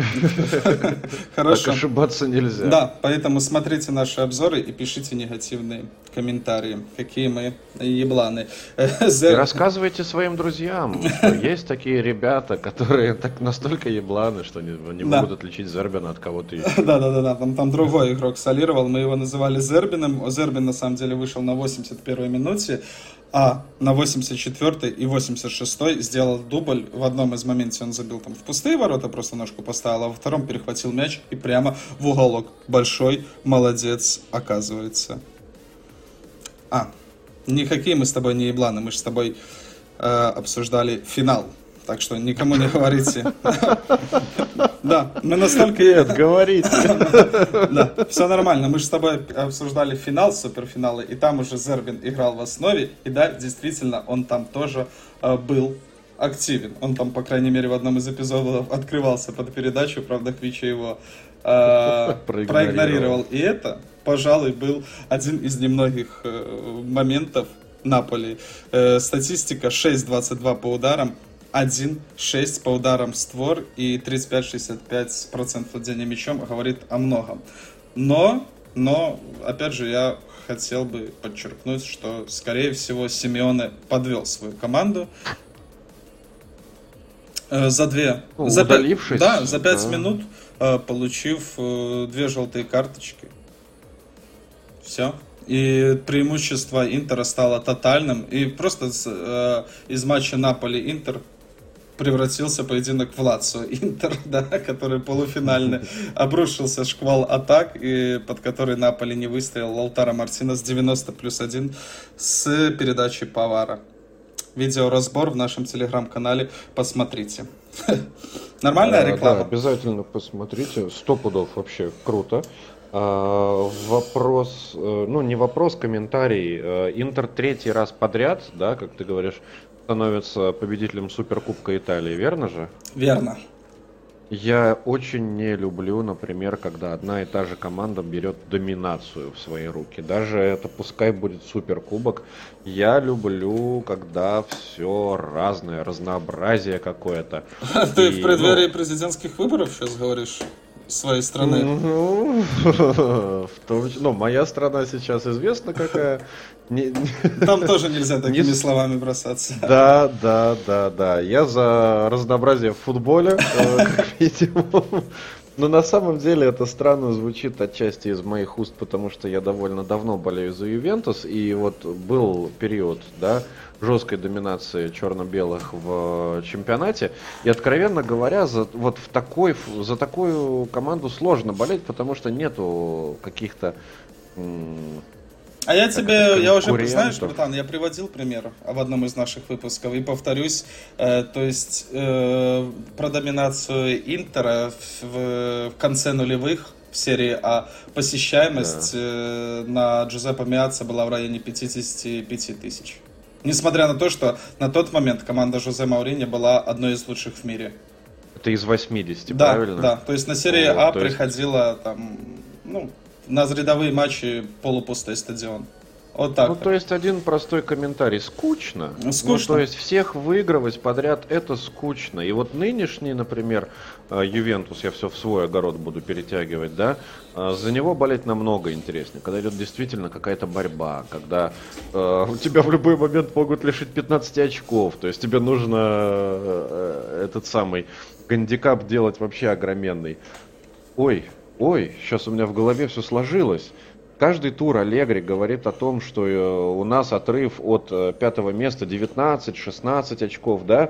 Хорошо. Так ошибаться нельзя. Да, поэтому смотрите наши обзоры и пишите негативные комментарии. Какие мы ебланы. И рассказывайте своим друзьям, что есть такие ребята, которые так настолько ебланы, что не могут отличить Зербина от кого-то еще. Да-да-да, там другой игрок солировал, мы его называли Зербином. Зербин на самом деле вышел на восемьдесят первой минуте, а на восемьдесят четвёртой и восемьдесят шестой сделал дубль. В одном из моменте он забил там в пустые ворота, просто ножку поставил, а во втором перехватил мяч и прямо в уголок. Большой молодец, оказывается. А, никакие мы с тобой не ебланы, мы же с тобой э, обсуждали финал. Так что никому не говорите. Да, мы настолько... Нет, говорите. Да, все нормально. Мы же с тобой обсуждали финал, суперфиналы, и там уже Зербин играл в основе. И да, действительно, он там тоже был активен. Он там, по крайней мере, в одном из эпизодов открывался под передачу. Правда, Квича его проигнорировал. И это, пожалуй, был один из немногих моментов Наполи. Статистика шесть двадцать два по ударам. один шесть по ударам в створ и тридцать пять шестьдесят пять процентов владения мячом говорит о многом. Но, но, опять же, я хотел бы подчеркнуть, что, скорее всего, Симеоне подвел свою команду. За две... Ну, за удалившись. Пять, да, за пять да. минут, получив две желтые карточки. Все. И преимущество Интера стало тотальным. И просто э, из матча Наполи-Интер превратился поединок в Лацио. Интер, да, который полуфинально обрушился шквал атак, и под который Наполи не выстоял. Лаутаро Мартинес девяносто плюс один с передачи Павара. Видеоразбор в нашем телеграм-канале. Посмотрите. Нормальная реклама? Да, обязательно посмотрите. Сто пудов вообще круто. Uh, вопрос, uh, ну не вопрос, комментарий. Uh, Интер третий раз подряд, да, как ты говоришь, становится победителем Суперкубка Италии, верно же? Верно. Я очень не люблю, например, когда одна и та же команда берет доминацию в свои руки. Даже это пускай будет суперкубок. Я люблю, когда все разное, разнообразие какое-то. Ты в преддверии президентских выборов сейчас говоришь? Своей страны. Ну, в том, ну, моя страна сейчас известна какая. Не, не, Там тоже нельзя такими не... словами бросаться. Да, да, да, да. Я за разнообразие в футболе, как видимо. Но на самом деле это странно звучит отчасти из моих уст, потому что я довольно давно болею за Ювентус. И вот был период, да, жесткой доминации черно-белых в чемпионате. И, откровенно говоря, за, вот в такой, за такую команду сложно болеть, потому что нету каких-то... М- а я тебе, я уже, знаешь, братан, я приводил пример в одном из наших выпусков и повторюсь, э, то есть э, про доминацию Интера в, в конце нулевых в серии А посещаемость да. э, на Джузеппе Меацци была в районе пятьдесят пять тысяч. Несмотря на то, что на тот момент команда Жозе Маурини была одной из лучших в мире. Это из восьмидесяти, да, правильно? Да, то есть на серии вот, А приходило есть... там, ну, на рядовые матчи полупустой стадион. Вот так. Ну, то есть один простой комментарий. Скучно. Скучно. Ну, то есть всех выигрывать подряд это скучно. И вот нынешний, например, Ювентус, я все в свой огород буду перетягивать, да, за него болеть намного интереснее. Когда идет действительно какая-то борьба, когда э, у тебя в любой момент могут лишить пятнадцати очков. То есть тебе нужно э, этот самый гандикап делать вообще огроменный. Ой, ой, сейчас у меня в голове все сложилось. Каждый тур Аллегри говорит о том, что у нас отрыв от пятого места девятнадцать-шестнадцать очков, да?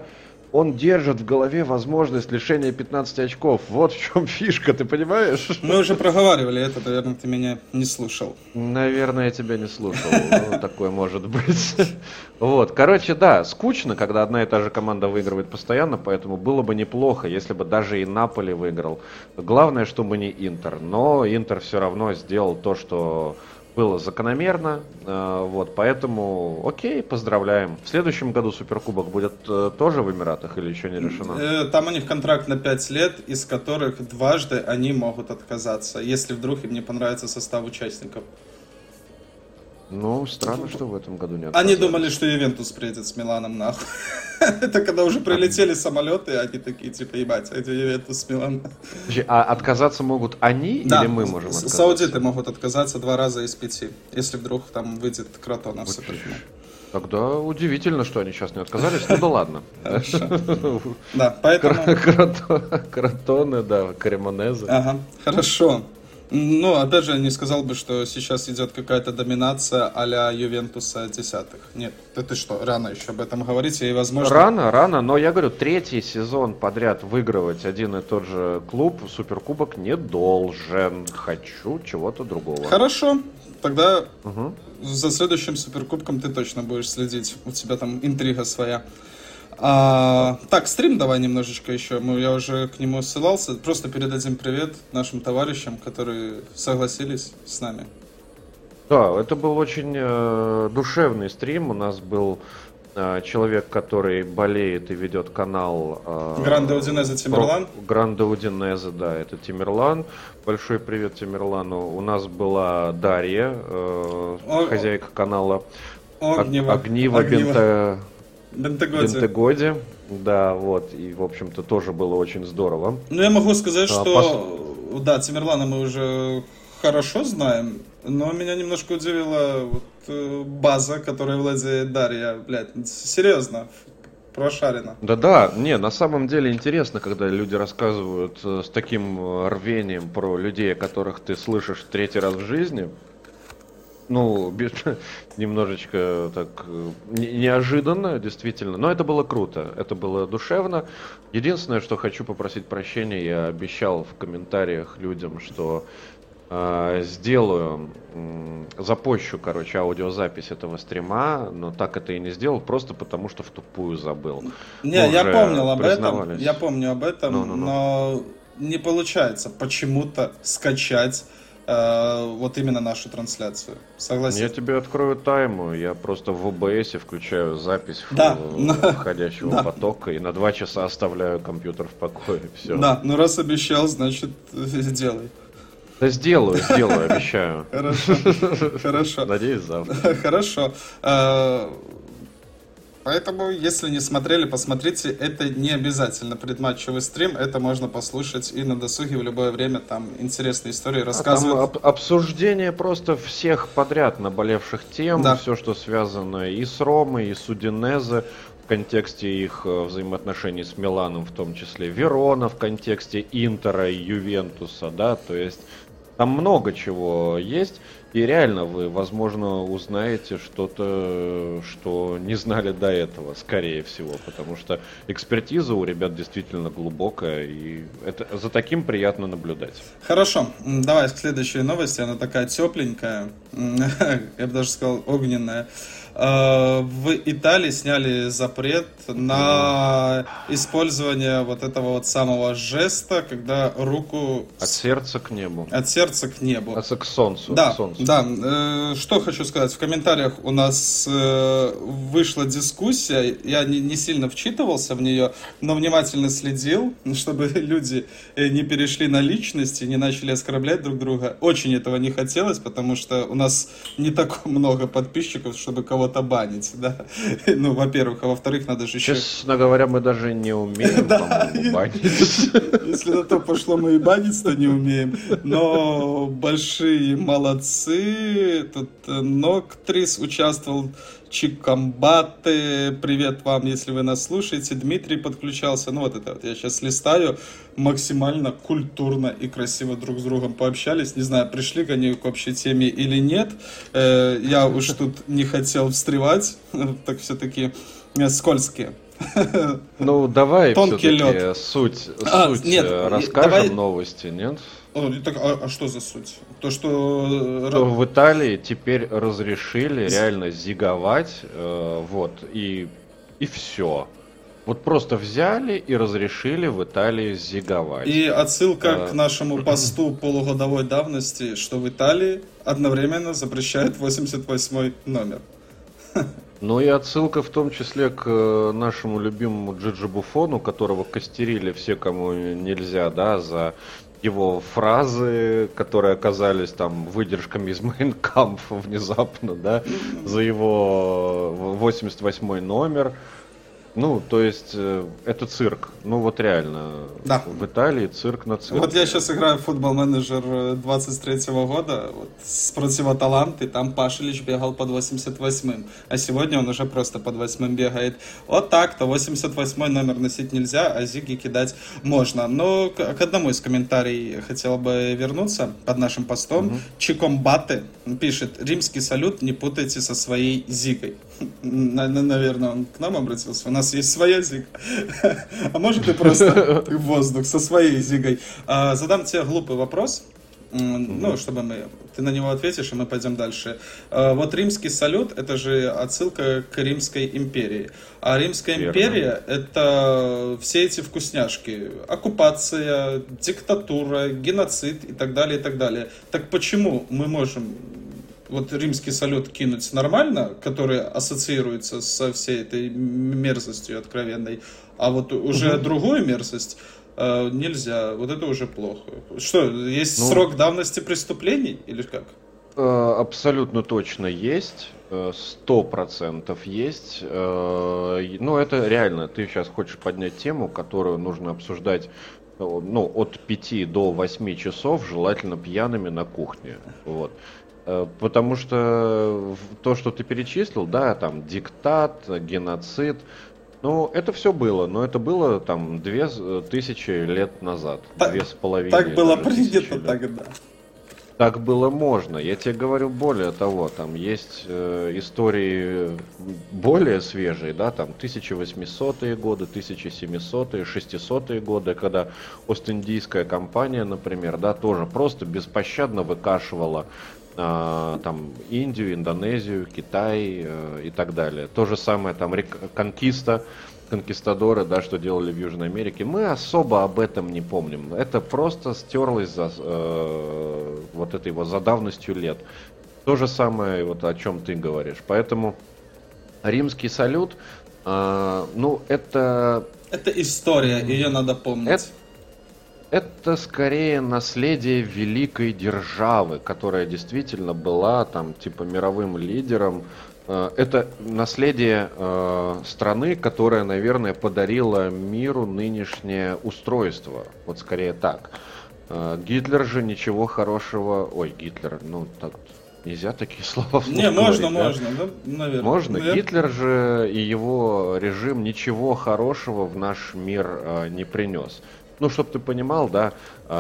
Он держит в голове возможность лишения пятнадцати очков. Вот в чем фишка, ты понимаешь? Мы уже проговаривали это, наверное, ты меня не слушал. Наверное, я тебя не слушал. Такое может быть. Вот, короче, да, скучно, когда одна и та же команда выигрывает постоянно, поэтому было бы неплохо, если бы даже и Наполи выиграл. Главное, чтобы не Интер. Но Интер все равно сделал то, что... было закономерно, вот, поэтому, окей, поздравляем. В следующем году Суперкубок будет тоже в Эмиратах или еще не решено? Там у них контракт на пять лет, из которых дважды они могут отказаться, если вдруг им не понравится состав участников. Ну, странно, что в этом году нет. Они думали, что Ювентус приедет с Миланом нахуй. Это когда уже прилетели самолеты, они такие, типа, ебать, это Ювентус с Миланом. А отказаться могут они или мы можем отказаться? Саудиты могут отказаться два раза из пяти, если вдруг там выйдет Кротона все-таки. Тогда удивительно, что они сейчас не отказались, ну да ладно. Да, поэтому... Кротоны, да, Кремонезе. Ага, хорошо. Ну, опять же, не сказал бы, что сейчас идет какая-то доминация а-ля Ювентуса десятых. Нет, ты, ты что, рано еще об этом говорить, и возможно... Рано, рано, но я говорю, третий сезон подряд выигрывать один и тот же клуб Суперкубок не должен. Хочу чего-то другого. Хорошо, тогда угу. за следующим Суперкубком ты точно будешь следить. У тебя там интрига своя. А, так, стрим давай немножечко еще, мы, я уже к нему ссылался, просто передадим привет нашим товарищам, которые согласились с нами. Да, это был очень э, душевный стрим, у нас был э, человек, который болеет и ведет канал... Э, Гранде Удинезе Тимерлан. Гранде Удинезе, да, это Тимерлан. Большой привет Тимерлану. У нас была Дарья, э, О- хозяйка канала Огнева, Огнева, Огнева. Бента... Бентегоди, да, вот, и, в общем-то, тоже было очень здорово. Ну, я могу сказать, а, что, пос... да, Тимерлана мы уже хорошо знаем, но меня немножко удивила вот, база, которой владеет Дарья, блядь, серьезно, прошарена. Да-да, не, на самом деле интересно, когда люди рассказывают с таким рвением про людей, о которых ты слышишь третий раз в жизни. Ну, немножечко так неожиданно, действительно. Но это было круто, это было душевно. Единственное, что хочу попросить прощения, я обещал в комментариях людям, что э, сделаю, э, запощу, короче, аудиозапись этого стрима, но так это и не сделал, просто потому что втупую забыл. Не, мы я помнил об этом, я помню об этом, ну, ну, ну. но не получается почему-то скачать. Вот именно нашу трансляцию. Согласен. Я тебе открою тайму, я просто в о бэ эсе включаю запись да. входящего да. потока и на два часа оставляю компьютер в покое. Все. Да, ну раз обещал, значит сделай. Да сделаю, сделаю, обещаю. Хорошо. Надеюсь, завтра. Хорошо. Поэтому, если не смотрели, посмотрите. Это не обязательно предматчевый стрим. Это можно послушать и на досуге в любое время. Там интересные истории рассказывают. А об- обсуждение просто всех подряд наболевших тем. Да. Все, что связано и с Ромой, и с Удинезе. В контексте их взаимоотношений с Миланом, в том числе Верона, в контексте Интера и Ювентуса. Да? То есть там много чего есть. И реально вы, возможно, узнаете что-то, что не знали до этого, скорее всего. Потому что экспертиза у ребят действительно глубокая, и это, за таким приятно наблюдать. Хорошо, давай к следующей новости. Она такая тепленькая, я бы даже сказал огненная. В Италии сняли запрет на использование вот этого вот самого жеста, когда руку... От сердца к небу. От сердца к небу. А к солнцу. Да, к солнцу. Да. Что хочу сказать. В комментариях у нас вышла дискуссия. Я не сильно вчитывался в нее, но внимательно следил, чтобы люди не перешли на личности, не начали оскорблять друг друга. Очень этого не хотелось, потому что у нас не так много подписчиков, чтобы кого-то банить, да. Ну, во-первых, а во-вторых, надо же еще... Честно говоря, мы даже не умеем, по-моему, банить. Если на то пошло, мы и банить, то не умеем. Но большие молодцы. Тут Ноктрис участвовал, Чикамбаты, привет вам, если вы нас слушаете. Дмитрий подключался. Ну, вот это вот я сейчас листаю. Максимально культурно и красиво друг с другом пообщались. Не знаю, пришли к они к общей теме или нет. Я уж тут не хотел встревать. Так все-таки скользкие. Ну, давай тонкий все-таки лед. суть, а, суть нет, расскажем давай... новости, нет? О, так, а, а что за суть? То, что... что в Италии теперь разрешили реально зиговать, э, вот, и, и все. Вот просто взяли и разрешили в Италии зиговать. И отсылка а... к нашему посту полугодовой давности, что в Италии одновременно запрещают восемьдесят восьмой номер. Ну и отсылка в том числе к нашему любимому Джиджи Буфону, которого костерили все, кому нельзя, да, за его фразы, которые оказались там выдержками из Mein Kampf внезапно, да, за его восемьдесят восьмой номер. Ну, то есть, это цирк. Ну, вот реально. Да. В Италии цирк на цирк. Вот я сейчас играю в футбол-менеджер двадцать третьего года вот, с противоталант, и там Пашилич бегал под восемьдесят восьмым. А сегодня он уже просто под восьмым бегает. Вот так-то восемьдесят восьмой номер носить нельзя, а зиги кидать можно. Но к одному из комментариев хотел бы вернуться под нашим постом. Угу. Чикомбаты пишет: «Римский салют не путайте со своей зигой». Наверное, он к нам обратился. У нас есть своя зига. А может, ты просто воздух со своей зигой. Задам тебе глупый вопрос. Ну, чтобы мы... Ты на него ответишь, и мы пойдем дальше. Вот римский салют — это же отсылка к Римской империи. А Римская Верно. империя — это все эти вкусняшки. Оккупация, диктатура, геноцид и так далее, и так далее. Так почему мы можем... Вот римский салют кинуть нормально, который ассоциируется со всей этой мерзостью откровенной, а вот уже угу. другую мерзость э, нельзя. Вот это уже плохо. Что, есть ну, срок давности преступлений или как? Абсолютно точно есть. Сто процентов есть. Ну, это реально. Ты сейчас хочешь поднять тему, которую нужно обсуждать. Ну, от пяти до восьми часов, желательно пьяными на кухне. Вот. Потому что то, что ты перечислил, да, там диктат, геноцид, ну, это все было, но это было там две тысячи лет назад, так, две с половиной. Так было принято тогда. Так было можно. Я тебе говорю более того, там есть э, истории более свежие, да, там тысяча восьмисотые годы, тысяча семисотые, шестисотые годы, когда Ост-Индийская компания, например, да, тоже просто беспощадно выкашивала там Индию, Индонезию, Китай э, и так далее. То же самое там рек- конкиста, конкистадоры, да, что делали в Южной Америке. Мы особо об этом не помним. Это просто стерлось за э, вот это его за давностью лет. То же самое, вот о чем ты говоришь. Поэтому римский салют, э, ну это... Это история, ее надо помнить. Это... Это скорее наследие великой державы, которая действительно была там типа мировым лидером. Это наследие страны, которая, наверное, подарила миру нынешнее устройство. Вот скорее так. Гитлер же ничего хорошего... Ой, Гитлер, ну так... Нельзя такие слова вслух Не, говорить, можно, да? можно, да, наверное. Можно. Наверное. Гитлер же и его режим ничего хорошего в наш мир не принес. Ну, чтобы ты понимал, да,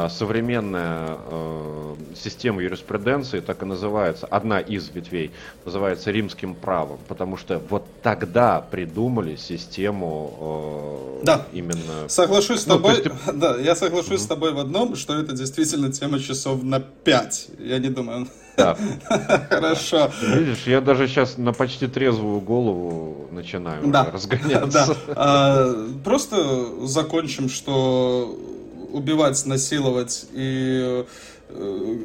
современная э, система юриспруденции так и называется, одна из ветвей называется римским правом, потому что вот тогда придумали систему э, да. именно... Соглашусь с тобой, ну, то есть ты... да, я соглашусь mm-hmm. с тобой в одном, что это действительно тема часов на пять, я не думаю... Да. Хорошо. Видишь, я даже сейчас на почти трезвую голову начинаю да. разгоняться. Да. А, просто закончим, что убивать, насиловать и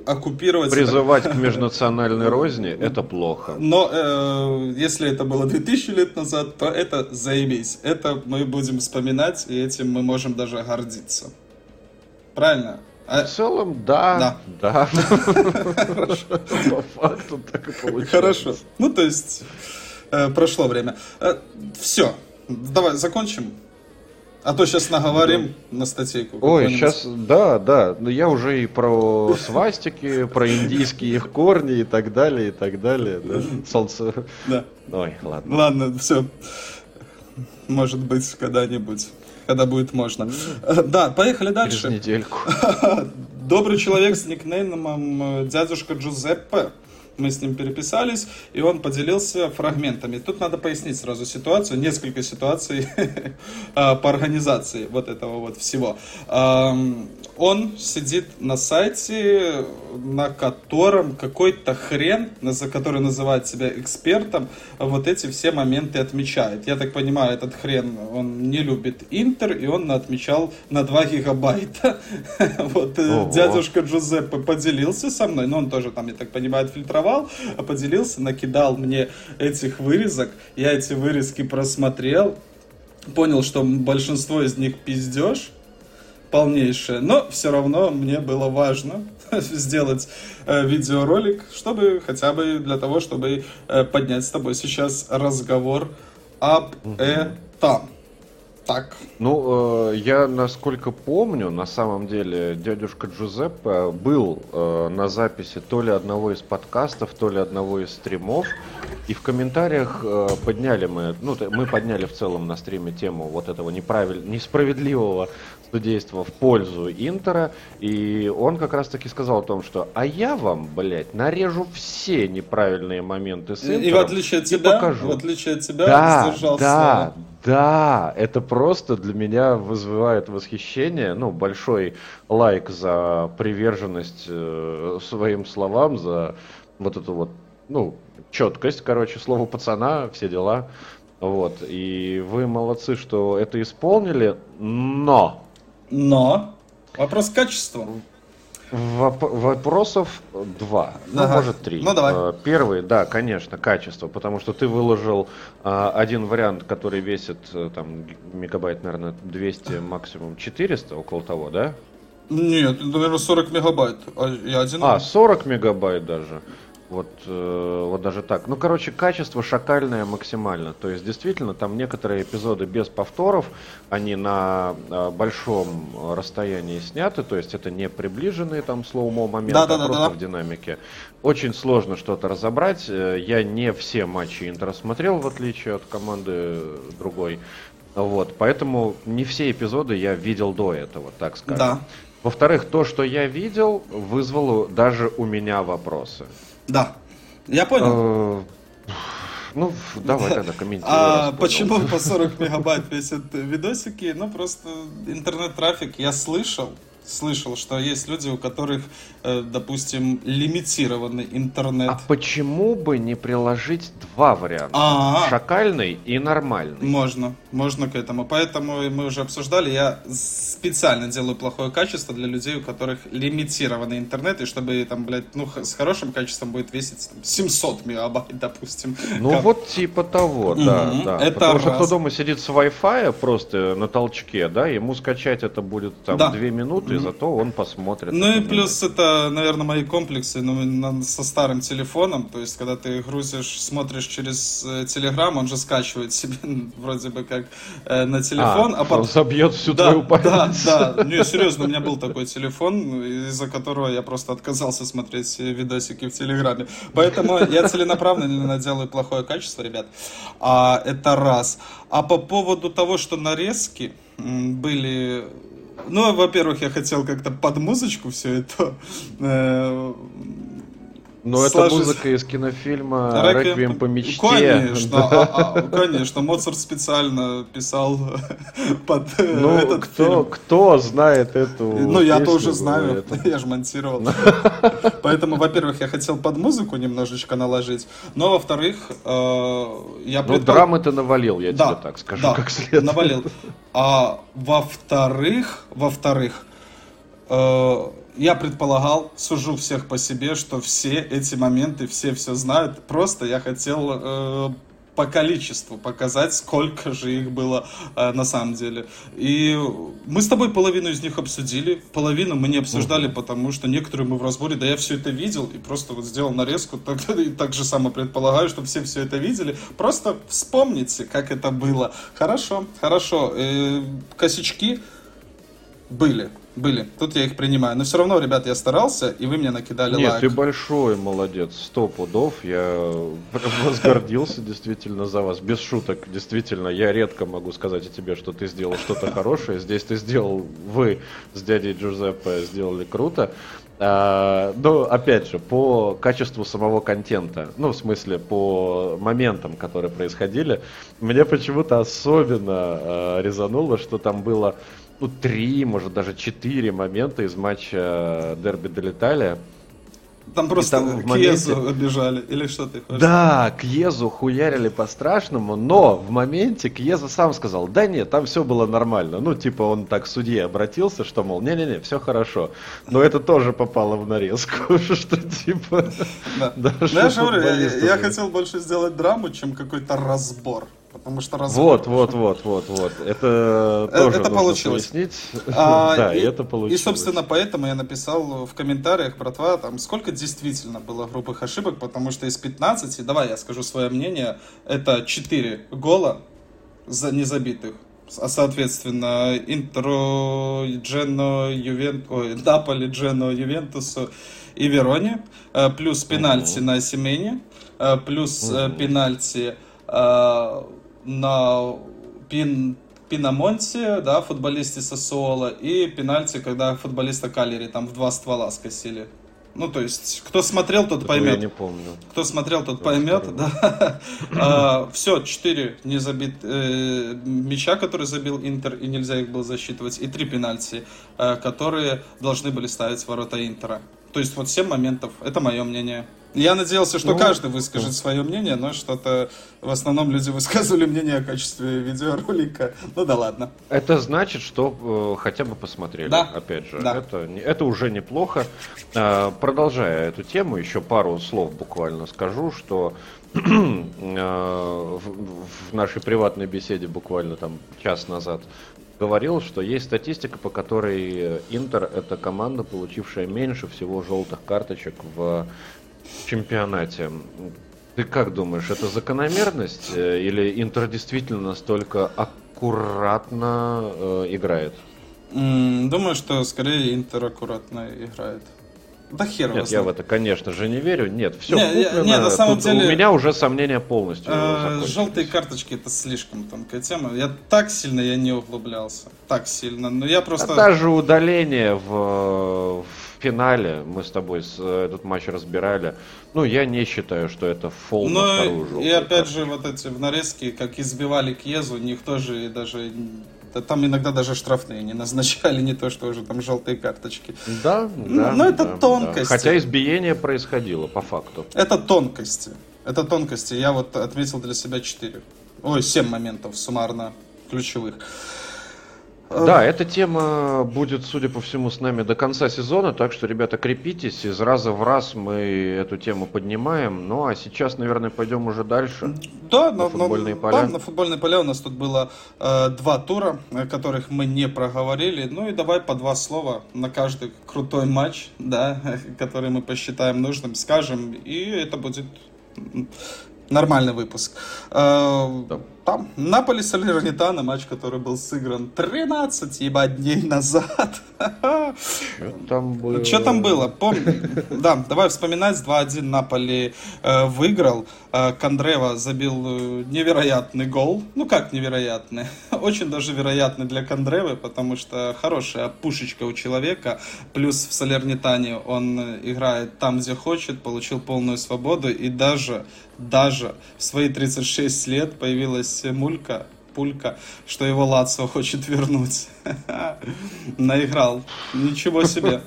оккупировать... Призывать к межнациональной розни – это плохо. Но э, если это было две тысячи лет назад, то это заебись. Это мы будем вспоминать, и этим мы можем даже гордиться. Правильно? В целом, да, да, по факту так и получилось. Хорошо, ну то есть прошло время. Все, давай закончим, а то сейчас наговорим на статейку. Ой, сейчас, да, да, но я уже и про свастики, про индийские их корни и так далее, и так далее. Солнце. Да. Ой, ладно. Ладно, все, может быть, когда-нибудь. Когда будет можно. Да, поехали дальше. Через недельку. Добрый человек с никнеймом дядюшка Джузеппе. Мы с ним переписались, и он поделился фрагментами. Тут надо пояснить сразу ситуацию. Несколько ситуаций по организации вот этого вот всего. Он сидит на сайте, на котором какой-то хрен, который называет себя экспертом, вот эти все моменты отмечает. Я так понимаю, этот хрен, он не любит Интер, и он отмечал на два гигабайта. Вот дядюшка Джузеппе поделился со мной, но он тоже там, я так понимаю, отфильтровал. Поделился, накидал мне этих вырезок, я эти вырезки просмотрел, понял, что большинство из них пиздеж, полнейшее. Но все равно мне было важно сделать э, видеоролик, чтобы хотя бы для того, чтобы э, поднять с тобой сейчас разговор об этом. Так. Ну, э, я, насколько помню, на самом деле, дядюшка Джузеппе был э, на записи то ли одного из подкастов, то ли одного из стримов, и в комментариях э, подняли мы, ну, мы подняли в целом на стриме тему вот этого неправильного, несправедливого судейства в пользу Интера, и он как раз-таки сказал о том, что «а я вам, блядь, нарежу все неправильные моменты с Интером и, и, в, отличие от тебя, и покажу». В отличие от тебя, да, сдержался. Да, Да, это просто для меня вызывает восхищение, ну, большой лайк за приверженность э, своим словам, за вот эту вот, ну, четкость, короче, слово пацана, все дела, вот, и вы молодцы, что это исполнили, но... Но? Вопрос качества. Воп- вопросов два, ну, ага. может, три. Ну, давай. Первый, да, конечно, качество, потому что ты выложил а, один вариант, который весит, там, мегабайт, наверное, двести, максимум четыреста, около того, да? Нет, наверное, сорок мегабайт, я один. А, сорок мегабайт даже. Вот, вот даже так. Ну, короче, качество шакальное максимально. То есть, действительно, там некоторые эпизоды без повторов, они на большом расстоянии сняты, то есть это не приближенные там слоумо моменты, да, а да, просто да. в динамике. Очень сложно что-то разобрать. Я не все матчи Интера смотрел, в отличие от команды другой. Вот, поэтому не все эпизоды я видел до этого, так скажем. Да. Во-вторых, то, что я видел, вызвало даже у меня вопросы. Да, я понял. Ну, давай тогда комментируй. А почему по сорок мегабайт весят видосики? Ну, просто интернет-трафик я слышал. Слышал, что есть люди, у которых, допустим, лимитированный интернет. А почему бы не приложить два варианта? А-а-а. Шакальный и нормальный. Можно, можно к этому. Поэтому мы уже обсуждали, я специально делаю плохое качество для людей, у которых лимитированный интернет, и чтобы там, блядь, ну, с хорошим качеством будет весить там, семьсот мегабайт, допустим. Ну, как... вот типа того, да, да. Это потому раз. Что кто дома сидит с Wi-Fi просто на толчке, да, ему скачать это будет там да. две минуты, и зато он посмотрит. Ну и плюс это, наверное, мои комплексы, ну, со старым телефоном, то есть когда ты грузишь, смотришь через Telegram, он же скачивает себе вроде бы как на телефон, а, а потом забьет всю да, твою память. Да, да, не, серьезно, у меня был такой телефон, из-за которого я просто отказался смотреть видосики в Телеграме, поэтому я целенаправленно делаю плохое качество, ребят, а, это раз. А по поводу того, что нарезки были... Ну, во-первых, я хотел как-то под музычку все это... Э- Но сложить. Это музыка из кинофильма «Реквием по мечте». Конечно, а, а, конечно, Моцарт специально писал под ну, этот кто, фильм. Кто знает эту Ну, я тоже знаю, это... я же монтировал. Поэтому, во-первых, я хотел под музыку немножечко наложить, но, во-вторых, я... Ну, предпо... драмы ты навалил, я да, тебе так скажу, да, как следует. навалил. А во-вторых, во-вторых... Э- Я предполагал, сужу всех по себе, что все эти моменты, все все знают. Просто я хотел э, по количеству показать, сколько же их было э, на самом деле. И мы с тобой половину из них обсудили, половину мы не обсуждали, угу. потому что некоторые мы в разборе, да я все это видел и просто вот сделал нарезку. Так, и так же само предполагаю, что все все это видели. Просто вспомните, как это было. Хорошо, хорошо. Э, косячки были. Были. Тут я их принимаю. Но все равно, ребят, я старался, и вы мне накидали Нет, лайк. Ты большой молодец. Сто пудов. Я возгордился действительно за вас. Без шуток. Действительно, я редко могу сказать о тебе, что ты сделал что-то хорошее. Здесь ты сделал... Вы с дядей Джузеппе сделали круто. А, ну, опять же, по качеству самого контента, ну, в смысле, по моментам, которые происходили, мне почему-то особенно а, резануло, что там было... Ну, три, может, даже четыре момента из матча Дерби дель Италия. Там просто там Кьезу моменте... обижали, или что ты хочешь? Да, Кьезу хуярили по-страшному, но в моменте Кьеза сам сказал, да нет, там все было нормально. Ну, типа он так к судье обратился, что, мол, не-не-не, все хорошо. Но это тоже попало в нарезку, что типа... Да, я же говорю, я хотел больше сделать драму, чем какой-то разбор. потому что раз... Вот, вот, вот, вот, вот. Это тоже это получилось. А, да, и, это получилось. И, собственно, поэтому я написал в комментариях, братва, там, сколько действительно было грубых ошибок, потому что из пятнадцати, давай я скажу свое мнение, это четыре гола за незабитых. А, соответственно, Интеру, Джено, Ювенту, Наполи, Джено, Ювентусу и Вероне, плюс пенальти угу. на Осимене, плюс угу. пенальти э, на Пин, Пинамонте, да, футболисте Сассуола, и пенальти, когда футболиста Калери там в два ствола скосили. Ну, то есть, кто смотрел, тот Такого поймет. Я не помню. Кто смотрел, тот Такого поймет. Да. а, все, четыре незабит, э, мяча, которые забил Интер, и нельзя их было засчитывать, и три пенальти, э, которые должны были ставить ворота Интера. То есть, вот семь моментов. Это мое мнение. Я надеялся, что ну, каждый выскажет ну. свое мнение, но что-то в основном люди высказывали мнение о качестве видеоролика. Ну да ладно. Это значит, что э, хотя бы посмотрели. Да. Опять же, да. это, это уже неплохо. Э, продолжая эту тему, еще пару слов буквально скажу, что э, в, в нашей приватной беседе буквально там час назад говорил, что есть статистика, по которой Интер – это команда, получившая меньше всего желтых карточек в чемпионате. Ты как думаешь, это закономерность или Интер действительно настолько аккуратно э, играет? Думаю, что скорее Интер аккуратно играет. Да хер Нет, я в это, конечно же, не верю. Нет, все не, куплено. Не, на самом деле, у меня уже сомнения полностью э, желтые карточки — это слишком тонкая тема. Я так сильно я не углублялся. Так сильно. Но я просто... А даже удаление в, в финале, мы с тобой с, этот матч разбирали. Ну, я не считаю, что это фол на вторую желтую. И опять же, вот эти в нарезке, как избивали Кьезу, у них тоже даже... Там иногда даже штрафные не назначали, не то что уже там желтые карточки. Да, да. Но это да, тонкости. Да. Хотя избиение происходило, по факту. Это тонкости. Это тонкости. Я вот отметил для себя четыре. Ой, семь моментов суммарно ключевых. Да, эта тема будет, судя по всему, с нами до конца сезона, так что, ребята, крепитесь, из раза в раз мы эту тему поднимаем, ну а сейчас, наверное, пойдем уже дальше, да, на, на футбольные на, поля. Да, на футбольные поля у нас тут было э, два тура, о которых мы не проговорили, ну и давай по два слова на каждый крутой матч, да, который мы посчитаем нужным, скажем, и это будет... Нормальный выпуск. Да. Там Наполи с Алернитаном, матч, который был сыгран тринадцать ебать дней назад. Что там было? Что там было? Помни. Да, давай вспоминать. два один Наполи э, выиграл. Э, Кандрева забил невероятный гол. Ну как невероятный? Очень даже вероятный для Кандревы, потому что хорошая пушечка у человека. Плюс в Салернитане он играет там, где хочет, получил полную свободу и даже... Даже в свои тридцать шесть лет появилась мулька, пулька, что его Лацио хочет вернуть. Наиграл. Ничего себе.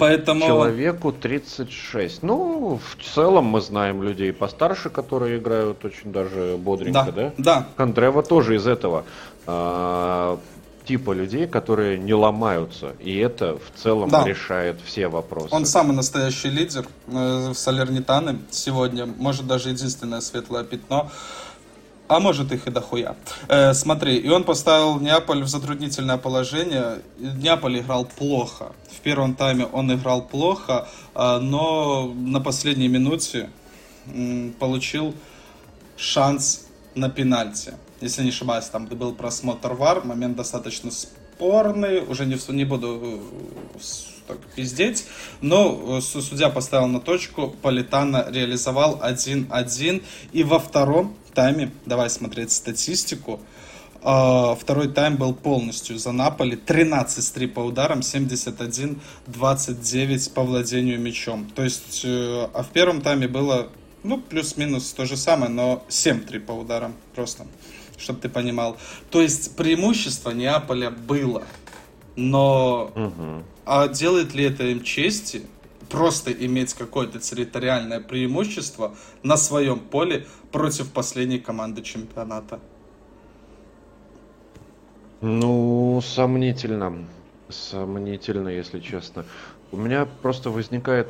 Поэтому... Человеку тридцать шесть. Ну, в целом мы знаем людей постарше, которые играют очень даже бодренько, да? Да. Кандрева тоже из этого типа людей, которые не ломаются, и это в целом да. решает все вопросы. Он самый настоящий лидер э, Салернитаны сегодня, может даже единственное светлое пятно, а может их и дохуя. Э, смотри, и он поставил Неаполь в затруднительное положение. Неаполь играл плохо, в первом тайме он играл плохо, э, но на последней минуте э, получил шанс на пенальти. Если не ошибаюсь, там был просмотр ВАР, момент достаточно спорный, уже не, не буду так пиздеть, но судья поставил на точку, Политано реализовал один-один, и во втором тайме, давай смотреть статистику, второй тайм был полностью за Наполи, тринадцать три по ударам, семьдесят один двадцать девять по владению мячом, то есть, а в первом тайме было, ну, плюс-минус то же самое, но семь три по ударам просто. Чтобы ты понимал. То есть преимущество Неаполя было. Но угу. а делает ли это им чести? Просто иметь какое-то территориальное преимущество на своем поле против последней команды чемпионата? Ну, сомнительно. Сомнительно, если честно. У меня просто возникает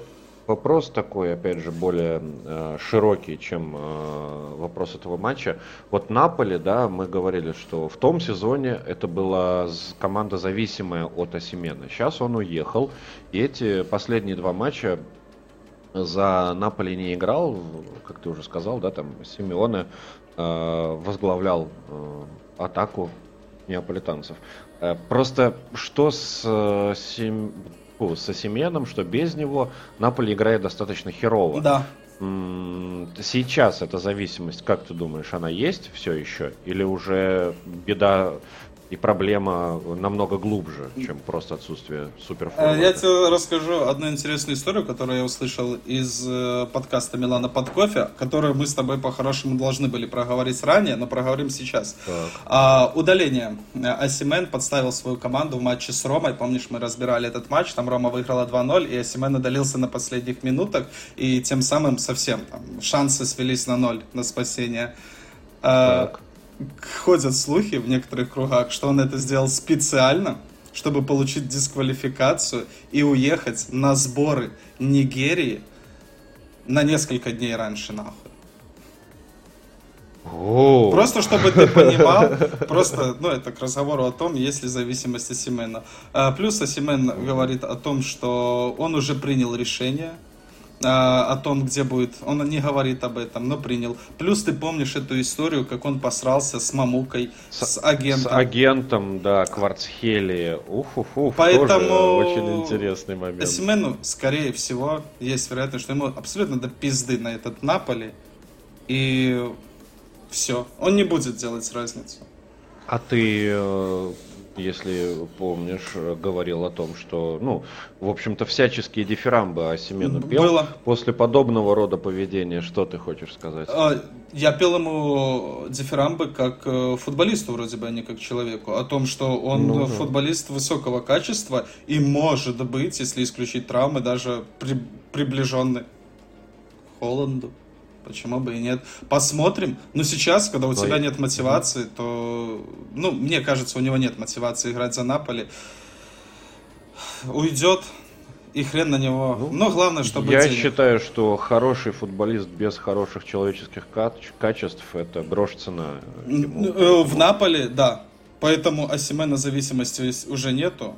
вопрос такой, опять же, более э, широкий, чем э, вопрос этого матча. Вот Наполи, да, мы говорили, что в том сезоне это была команда, зависимая от Осимена. Сейчас он уехал, и эти последние два матча за Наполи не играл, как ты уже сказал, да, там Симеоне э, возглавлял э, атаку неаполитанцев. Э, просто что с э, Сим... с Осименом, что без него Наполи играет достаточно херово. Да. Сейчас эта зависимость, как ты думаешь, она есть все еще? Или уже беда и проблема намного глубже, чем просто отсутствие суперформата? Я тебе расскажу одну интересную историю, которую я услышал из подкаста «Милана под кофе», которую мы с тобой по-хорошему должны были проговорить ранее, но проговорим сейчас. А, удаление. Осимен подставил свою команду в матче с Ромой. Помнишь, мы разбирали этот матч, там Рома выиграла два ноль, и Осимен удалился на последних минутах, и тем самым совсем там шансы свелись на ноль, на спасение. Так. Ходят слухи в некоторых кругах, что он это сделал специально, чтобы получить дисквалификацию и уехать на сборы Нигерии на несколько дней раньше, нахуй. О. Просто чтобы ты понимал, просто, ну, это к разговору о том, есть ли зависимость Осимена. Плюс Осимен говорит о том, что он уже принял решение о том, где будет. Он не говорит об этом, но принял. Плюс ты помнишь эту историю, как он посрался с Мамукой, с, с агентом. С агентом, да, Кварцхелия. Ух-ух-ух, поэтому очень интересный момент. Осимену, скорее всего, есть вероятность, что ему абсолютно до пизды на этот Наполи. И все. Он не будет делать разницу. А ты... Если помнишь, говорил о том, что, ну, в общем-то, всяческие дифирамбы Осимену пел. Было. После подобного рода поведения, что ты хочешь сказать? Я пел ему дифирамбы как футболисту, вроде бы, а не как человеку. О том, что он ну, футболист высокого качества и, может быть, если исключить травмы, даже при- приближенный к Холланду. Почему бы и нет? Посмотрим. Но сейчас, когда у Ой. тебя нет мотивации, то... Ну, мне кажется, у него нет мотивации играть за Наполи. Уйдет, и хрен на него. Ну, но главное, чтобы... Я денег. считаю, что хороший футболист без хороших человеческих кач- качеств – это грош цена. Ему. В Наполи, да. Поэтому Осимена зависимости уже нету.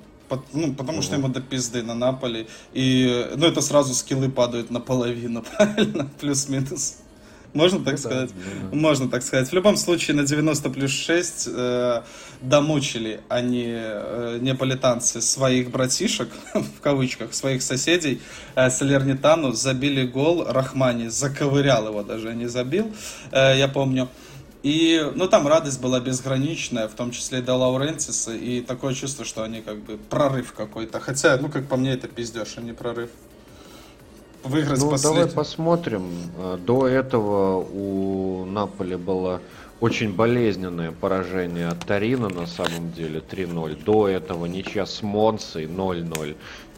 Ну, потому угу. что ему до пизды на Наполи. И, ну, это сразу скиллы падают наполовину, правильно? Плюс-минус. Можно так да, сказать? Да. Можно так сказать. В любом случае, на девяносто плюс шесть э, домучили они, э, неаполитанцы, своих братишек, в кавычках, своих соседей. Э, Салернитану забили гол, Рахмани заковырял его даже, не забил, э, я помню. И, ну, там радость была безграничная, в том числе и до Лаурентиса, и такое чувство, что они как бы прорыв какой-то. Хотя, ну, как по мне, это пиздеж, а не прорыв. Выиграть ну, последний. Давай посмотрим. До этого у Наполи было очень болезненное поражение от Торино, на самом деле, три ноль. До этого ничья с Монцей ноль ноль.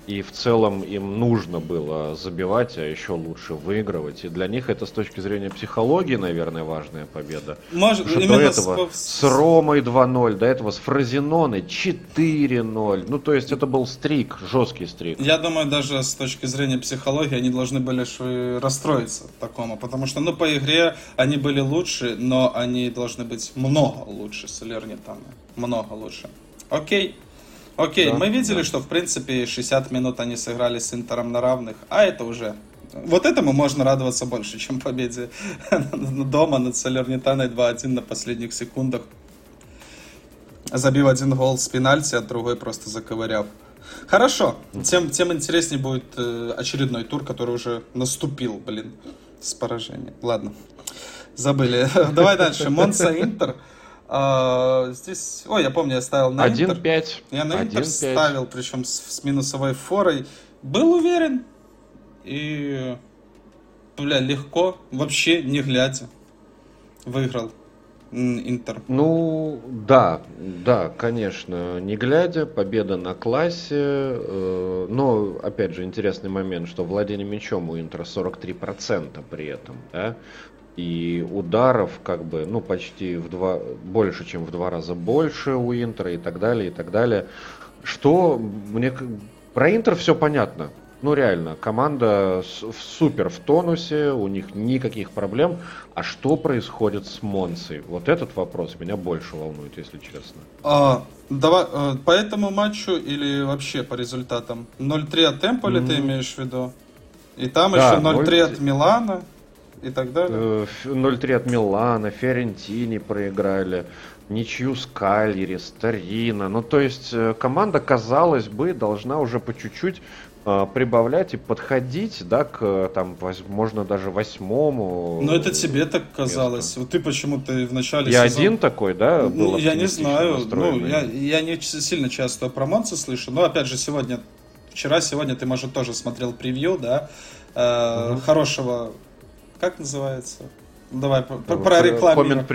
И в целом им нужно было забивать, а еще лучше выигрывать. И для них это с точки зрения психологии, наверное, важная победа. Может, что до этого с... с Ромой два ноль, до этого с Фрозиноной четыре ноль. Ну, то есть это был стрик, жесткий стрик. Я думаю, даже с точки зрения психологии они должны были расстроиться такому. Потому что, ну, по игре они были лучше, но они должны быть много лучше, Салернитана. Много лучше. Окей. Окей, да, мы видели, да. что в принципе шестьдесят минут они сыграли с Интером на равных, а это уже... Вот этому можно радоваться больше, чем победе дома над Салернитаной два один на последних секундах. Забив один гол с пенальти, а другой просто заковыряв. Хорошо, тем, тем интереснее будет очередной тур, который уже наступил, блин, с поражения. Ладно, забыли. Давай дальше. Монца-Интер. Uh, здесь, ой, я помню, я ставил на Интер. один пять. Я на Интер ставил, причем с, с минусовой форой. Был уверен. И, бля, легко, вообще не глядя, выиграл Интер. Ну, да, да, конечно, не глядя, победа на классе. Э, но, опять же, интересный момент, что владение мячом у Интера сорок три процента при этом, да? И ударов как бы, ну, почти в два, больше, чем в два раза больше у Интера и так далее, и так далее. Что мне... Про Интер все понятно. ну реально, команда супер в тонусе, у них никаких проблем. А что происходит с Монцей? Вот этот вопрос меня больше волнует, если честно. А, давай, по этому матчу или вообще по результатам? ноль три от Темполи mm. ты имеешь в виду? И там да, еще ноль три от Милана и так далее? ноль три от Милана, Фиорентини проиграли. Ничью с Кальери, Старина. Ну, то есть, команда, казалось бы, должна уже по чуть-чуть э, прибавлять и подходить, да, к, там, возможно, даже восьмому. Но это тебе так казалось. Вот ты почему-то в начале сезона... Я один такой, да? Ну, я не знаю. Ну, я, я не сильно часто про Монцу слышу, но, опять же, сегодня... Вчера, сегодня ты, может, тоже смотрел превью, да? Э, угу. Хорошего... Как называется... Давай, прорекламируем. Коммент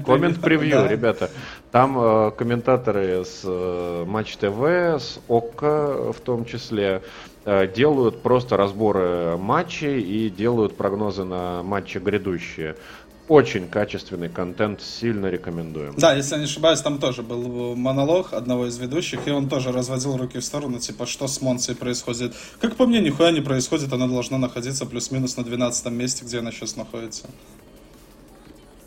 превью. Коммент превью, ребята. Там э, комментаторы с э, Матч ТВ, с ОККО в том числе, э, делают просто разборы матчей и делают прогнозы на матчи грядущие. Очень качественный контент, сильно рекомендуем. Да, если я не ошибаюсь, там тоже был монолог одного из ведущих, и он тоже разводил руки в сторону, типа, что с Монцией происходит. Как по мне, нихуя не происходит, она должна находиться плюс-минус на двенадцатом месте, где она сейчас находится.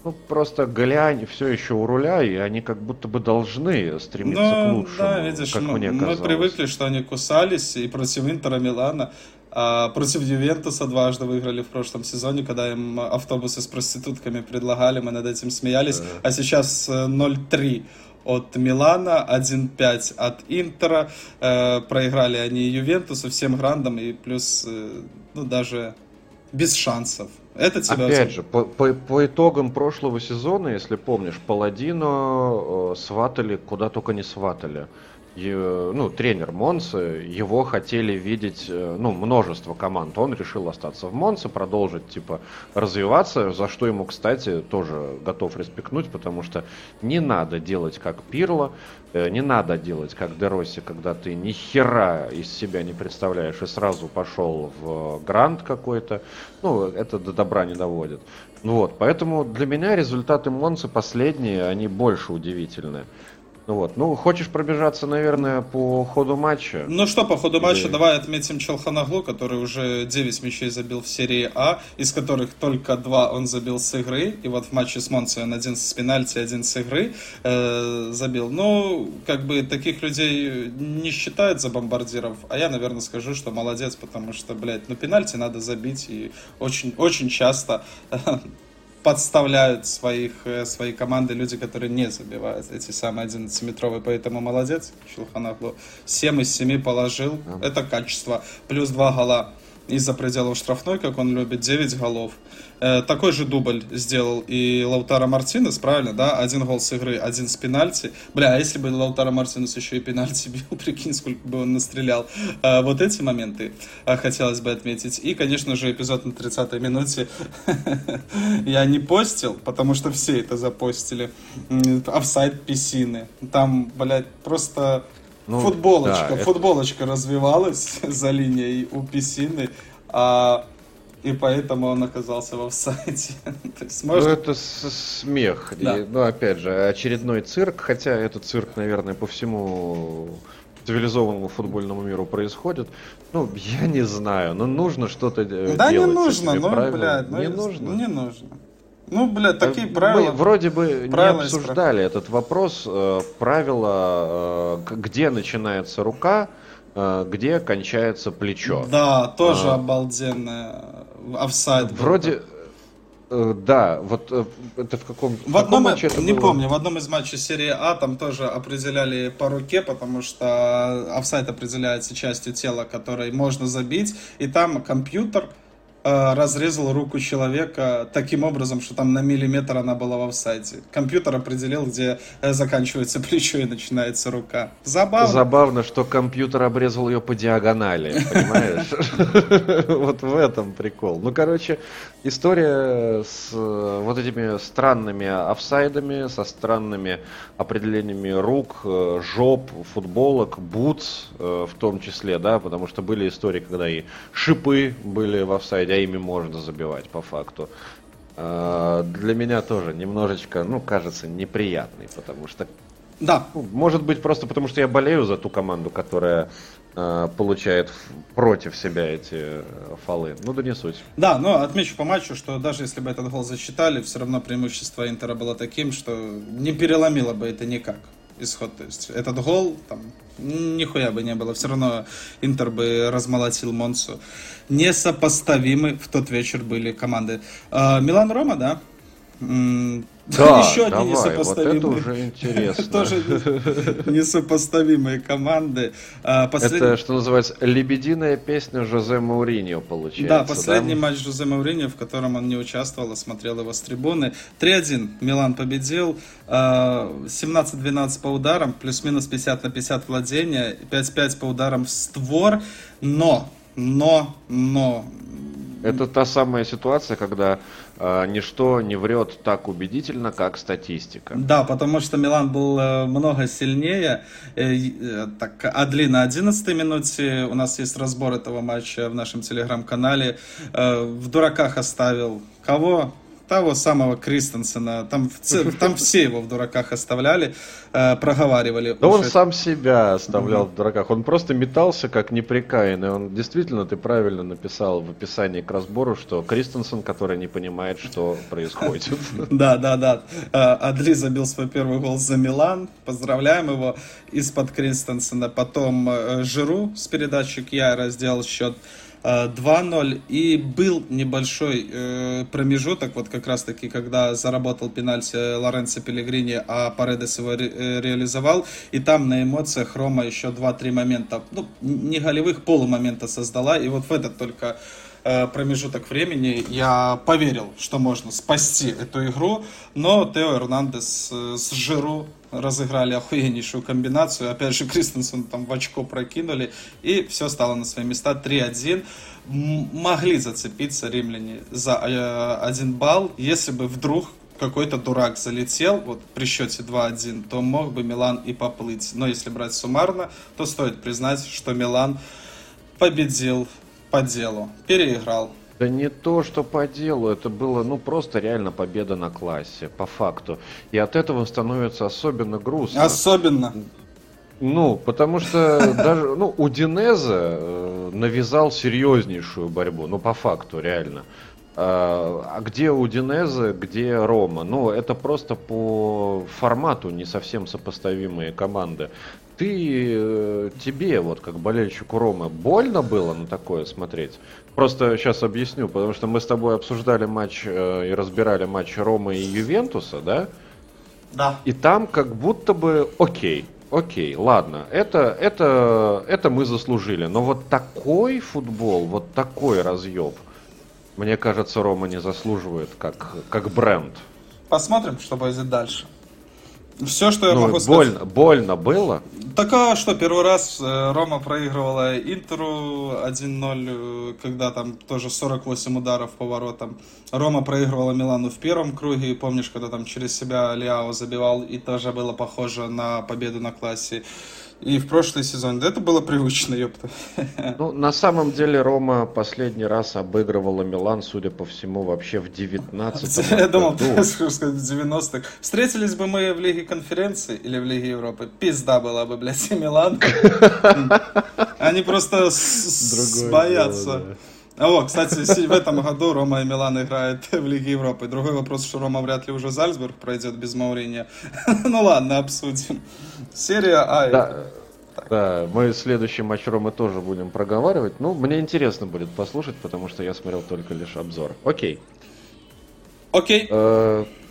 Ну, просто Голиани все еще у руля, и они как будто бы должны стремиться ну, к лучшему, да, видишь, как ну, мне казалось. Мы привыкли, что они кусались, и против Интера Милана... А против Ювентуса дважды выиграли в прошлом сезоне, когда им автобусы с проститутками предлагали, мы над этим смеялись. А сейчас ноль три от Милана, один пять от Интера. Э, проиграли они Ювентусу, всем грандам и плюс, э, ну, даже без шансов. Это тебя... Опять же, по, по, по итогам прошлого сезона, если помнишь, Паладино э, сватали куда только не сватали. И, ну, тренер Монцы, его хотели видеть, ну, множество команд. Он решил остаться в Монце, продолжить, типа, развиваться, за что ему, кстати, тоже готов респектнуть, потому что не надо делать как Пирло, не надо делать как Де Росси, когда ты ни хера из себя не представляешь и сразу пошел в грант какой-то. Ну, это до добра не доводит. Ну, вот, поэтому для меня результаты Монцы последние, они больше удивительны. Вот. Ну, хочешь пробежаться, наверное, по ходу матча? Ну что, по ходу Или... матча давай отметим Чалханоглу, который уже девять мячей забил в серии А, из которых только два он забил с игры. И вот в матче с Монцей он один с пенальти, один с игры э, забил. Ну, как бы таких людей не считают за бомбардиров, а я, наверное, скажу, что молодец, потому что, блядь, ну пенальти надо забить, и очень-очень часто... подставляют своих, свои команды люди, которые не забивают эти самые одиннадцатиметровые, поэтому молодец Чалханоглу. семь из семи положил, yeah. Это качество. Плюс два гола из-за пределов штрафной, как он любит, девять голов. Э, такой же дубль сделал и Лаутаро Мартинес, правильно, да? Один гол с игры, один с пенальти. Бля, а если бы Лаутаро Мартинес еще и пенальти бил, прикинь, сколько бы он настрелял. Э, вот эти моменты э, хотелось бы отметить. И, конечно же, эпизод на тридцатой минуте я не постил, потому что все это запостили. Офсайд Песины. Там, блядь, просто... Ну, футболочка, да, футболочка это... развивалась за линией у Песины, а... и поэтому он оказался в офсайде. Сможешь... Ну это смех, да. И, ну опять же, очередной цирк, хотя этот цирк, наверное, по всему цивилизованному футбольному миру происходит. Ну, я не знаю, но нужно что-то да делать. Да не нужно, ну, блядь, ну, не нужно. Не нужно. Ну, блядь, такие мы правила... Мы вроде бы не обсуждали этот вопрос. Правила, где начинается рука, где кончается плечо. Да, тоже а, обалденно. Офсайд. Вроде... Да, вот это в каком, в каком матче это не было? Помню, в одном из матчей серии А там тоже определяли по руке, потому что офсайд определяется частью тела, которой можно забить. И там компьютер разрезал руку человека таким образом, что там на миллиметр она была в офсайде. Компьютер определил, где заканчивается плечо и начинается рука. Забавно. Забавно, что компьютер обрезал ее по диагонали, понимаешь? Вот в этом прикол. Ну, короче, история с вот этими странными офсайдами, со странными определениями рук, жоп, футболок, бутс в том числе, да, потому что были истории, когда и шипы были в офсайде, а ими можно забивать по факту. Для меня тоже немножечко, ну, кажется, неприятный, потому что Да. Может быть, просто потому что я болею за ту команду, которая э, получает против себя эти фолы. Ну да не суть. Да, но отмечу по матчу, что даже если бы этот гол засчитали, все равно преимущество Интера было таким, что не переломило бы это никак исход. То есть этот гол там нихуя бы не было. Все равно Интер бы размолотил Монцу. Несопоставимы в тот вечер были команды. А, Милан-Рома, да? М- Да, еще одни несопоставимые. Вот это уже интересно. Тоже несопоставимые команды. Это, что называется, лебединая песня Жозе Мауриньо получается. Да, последний матч Жозе Мауриньо, в котором он не участвовал, а смотрел его с трибуны. три один Милан победил. семнадцать двенадцать по ударам, плюс-минус пятьдесят на пятьдесят владения, пять пять по ударам в створ. Но, но, но... Это та самая ситуация, когда э, ничто не врет так убедительно, как статистика. Да, потому что Милан был э, много сильнее. Э, э, так, Адли на одиннадцатой минуте. У нас есть разбор этого матча в нашем телеграм-канале. Э, в дураках оставил кого? Того самого Кристенсена. Там, там все его в дураках оставляли, э, проговаривали. Да он сам себя оставлял mm-hmm. в дураках. Он просто метался как неприкаянный. Он действительно, ты правильно написал в описании к разбору, что Кристенсен, который не понимает, что происходит. Да, да, да. Адли забил свой первый гол за Милан. Поздравляем его из-под Кристенсена. Потом Жиру с передачи Кьяра сделал счет два ноль, и был небольшой э, промежуток, вот как раз таки, когда заработал пенальти Лоренцо Пеллегрини, а Паредес его ре- реализовал, и там на эмоциях Рома еще два-три момента, ну, не голевых, полумомента создала, и вот в этот только э, промежуток времени я поверил, что можно спасти эту игру, но Тео Эрнандес э, с Жиру разыграли охуеннейшую комбинацию. Опять же, Кристенсен там в очко прокинули. И все стало на свои места. три один. М- могли зацепиться римляне за э- один балл. Если бы вдруг какой-то дурак залетел, вот при счете два один, то мог бы Милан и поплыть. Но если брать суммарно, то стоит признать, что Милан победил по делу. Переиграл. Да не то, что по делу, это было, ну, просто реально победа на классе, по факту. И от этого становится особенно грустно. Особенно. Ну, потому что даже, ну, Удинезе навязал серьезнейшую борьбу, ну, по факту, реально. А где Удинезе, где Рома? Ну, это просто по формату не совсем сопоставимые команды. Ты, тебе, вот как болельщику Ромы, больно было на такое смотреть? Просто сейчас объясню, потому что мы с тобой обсуждали матч э, и разбирали матч Ромы и Ювентуса, да? Да. И там как будто бы окей, окей, ладно, это, это, это мы заслужили. Но вот такой футбол, вот такой разъеб, мне кажется, Рома не заслуживает как, как бренд. Посмотрим, что будет дальше. Все, что я ну, могу больно, сказать. Больно было? Так а что, первый раз Рома проигрывала Интеру один ноль, когда там тоже сорок восемь ударов по воротам. Рома проигрывала Милану в первом круге, и помнишь, когда там через себя Лиао забивал, и тоже было похоже на победу на классе. И в прошлый сезон, да это было привычно, ёпта. Ну, на самом деле, Рома последний раз обыгрывала Милан, судя по всему, вообще в девятнадцатом году. Я думал, ты скажешь, в девяностых. Встретились бы мы в Лиге Конференции или в Лиге Европы, пизда была бы, блядь, и Милан. Они просто боятся. О, кстати, в этом году Рома и Милан играют в Лиге Европы. Другой вопрос, что Рома вряд ли уже Зальцбург пройдет без Маурини. Ну ладно, обсудим. Серия А. Да, да, мы следующий матч Ромы тоже будем проговаривать. Ну, мне интересно будет послушать, потому что я смотрел только лишь обзор. Окей. Окей.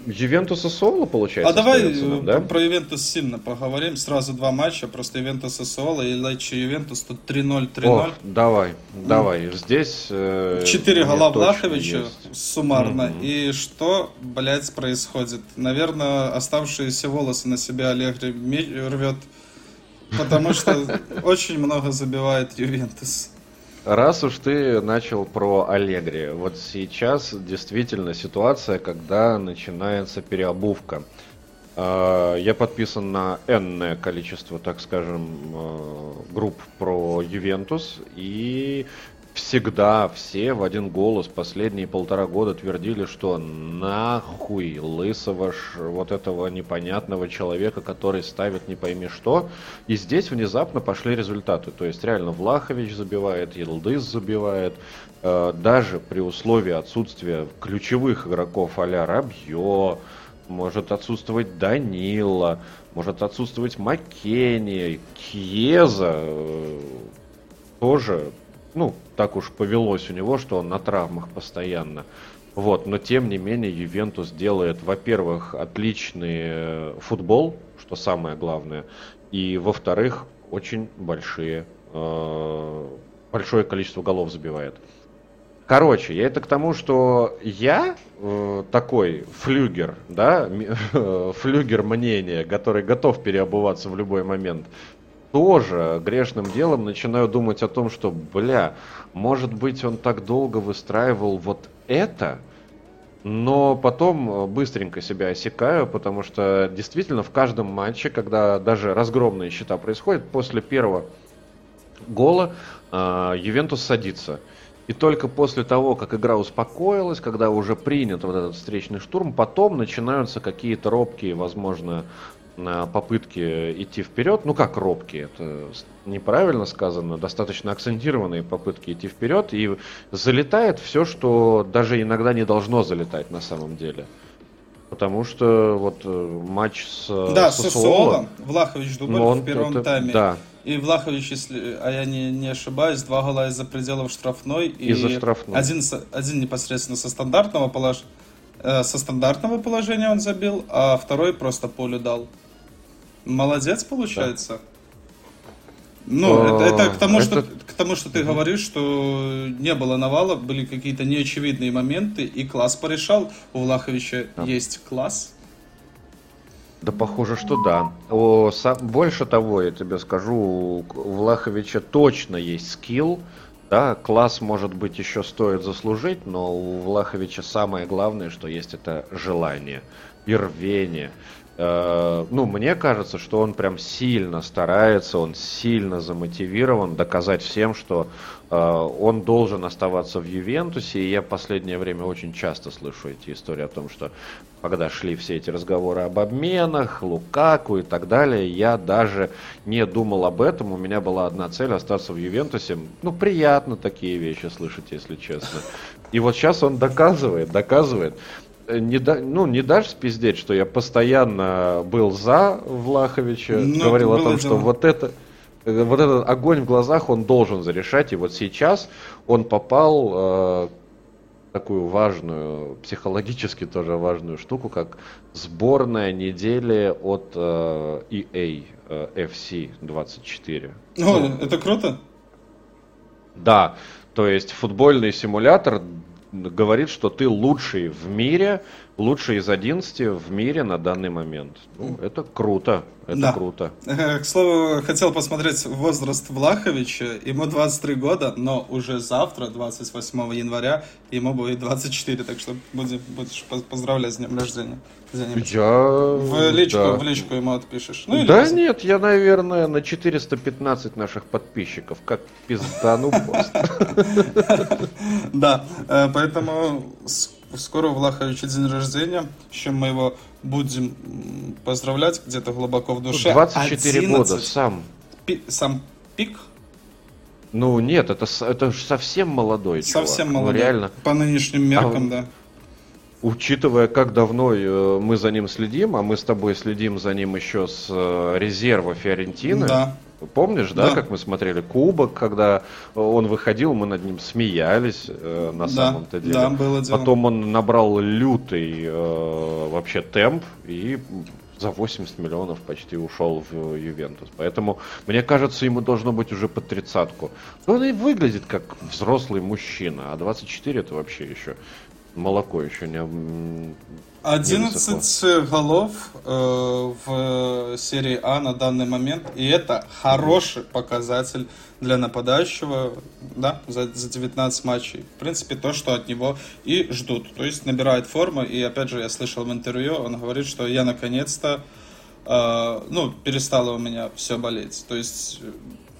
Ювентус и Соло, получается? А давай нам, да? про Ювентус сильно поговорим. Сразу два матча, просто Ювентус и Соло, и Лечи Ювентус, тут три ноль, три ноль. О, давай, давай. Mm. Здесь... Э, четыре гола Влаховича суммарно. Mm-hmm. И что, блядь, происходит? Наверное, оставшиеся волосы на себя Аллегри рвет, потому что очень много забивает Ювентус. Раз уж ты начал про Аллегри, вот сейчас действительно ситуация, когда начинается переобувка. Я подписан на энное количество, так скажем, групп про Ювентус, и всегда все в один голос последние полтора года твердили, что нахуй лысого ж, вот этого непонятного человека, который ставит не пойми что. И здесь внезапно пошли результаты. То есть реально Влахович забивает, Йелдис забивает. Э, даже при условии отсутствия ключевых игроков а-ля Рабьё, может отсутствовать Данила, может отсутствовать Маккенни, Кьеза э, тоже... Ну, так уж повелось у него, что он на травмах постоянно. Вот, но тем не менее Ювентус делает, во-первых, отличный футбол, что самое главное, и, во-вторых, очень большие, э- большое количество голов забивает. Короче, я это к тому, что я э, такой флюгер, да, флюгер мнения, который готов переобуваться в любой момент, тоже грешным делом начинаю думать о том, что, бля, может быть, он так долго выстраивал вот это, но потом быстренько себя осекаю, потому что действительно в каждом матче, когда даже разгромные счета происходят, после первого гола э, Ювентус садится. И только после того, как игра успокоилась, когда уже принят вот этот встречный штурм, потом начинаются какие-то робкие, возможно, на попытки идти вперед, ну как робкие, это неправильно сказано, достаточно акцентированные попытки идти вперед, и залетает все, что даже иногда не должно залетать на самом деле. Потому что вот матч с да, Сосуоло, Влахович дубль в первом это, тайме, да. И Влахович, если а я не, не ошибаюсь, два гола из-за пределов штрафной, и из-за штрафной. Один, один непосредственно со стандартного, полож... со стандартного положения он забил, а второй просто полю дал. Молодец, получается. Да. Ну, это, это, к тому, это... Что, к тому, что ты mm-hmm. говоришь, что не было навала, были какие-то неочевидные моменты, и класс порешал. У Влаховича да. есть класс. Да, похоже, что да. О, сам, больше того, я тебе скажу, у Влаховича точно есть скилл. Да, класс, может быть, еще стоит заслужить, но у Влаховича самое главное, что есть, это желание и рвение. Ну, мне кажется, что он прям сильно старается, он сильно замотивирован доказать всем, что э, он должен оставаться в Ювентусе. И я в последнее время очень часто слышу эти истории о том, что когда шли все эти разговоры об обменах, Лукаку и так далее, я даже не думал об этом. У меня была одна цель — остаться в Ювентусе. Ну, приятно такие вещи слышать, если честно. И вот сейчас он доказывает, доказывает. Не да, ну, не дашь спиздеть, что я постоянно был за Влаховича, но говорил о том, дело. что вот, это, вот этот огонь в глазах он должен зарешать. И вот сейчас он попал э, в такую важную, психологически тоже важную штуку, как сборная недели от э, и эй э, эф си двадцать четыре. О, ну, это круто! Да, то есть футбольный симулятор говорит, что ты лучший в мире, лучший из одиннадцати в мире на данный момент. Ну, это круто, это да. круто. К слову, хотел посмотреть возраст Влаховича, ему двадцать три года, но уже завтра, двадцать восьмого января, ему будет двадцать четыре, так что будешь, будешь поздравлять с днем рождения. Я... В, личку, да. в личку ему отпишешь. Ну, да или... нет, я, наверное, на четыреста пятнадцать наших подписчиков, как пиздану пост. Да, поэтому скоро у Влаховича день рождения, с чем мы его будем поздравлять где-то глубоко в душе. двадцать четыре года, сам. Сам пик? Ну нет, это же совсем молодой чувак. Совсем молодой, по нынешним меркам, да. Учитывая, как давно мы за ним следим, а мы с тобой следим за ним еще с резерва Фиорентины. Да. Помнишь, да, да, как мы смотрели Кубок, когда он выходил, мы над ним смеялись э, на да, самом-то деле. Да, было дело. Потом он набрал лютый э, вообще темп и за восемьдесят миллионов почти ушел в Ювентус. Поэтому, мне кажется, ему должно быть уже под тридцатку. Но он и выглядит как взрослый мужчина, а двадцать четыре это вообще еще... Молоко еще не... одиннадцать голов э, в серии А на данный момент. И это хороший показатель для нападающего, да, за, за девятнадцать матчей. В принципе, то, что от него и ждут. То есть набирает форму. И опять же, я слышал в интервью, он говорит, что я наконец-то э, ну, перестало у меня все болеть. То есть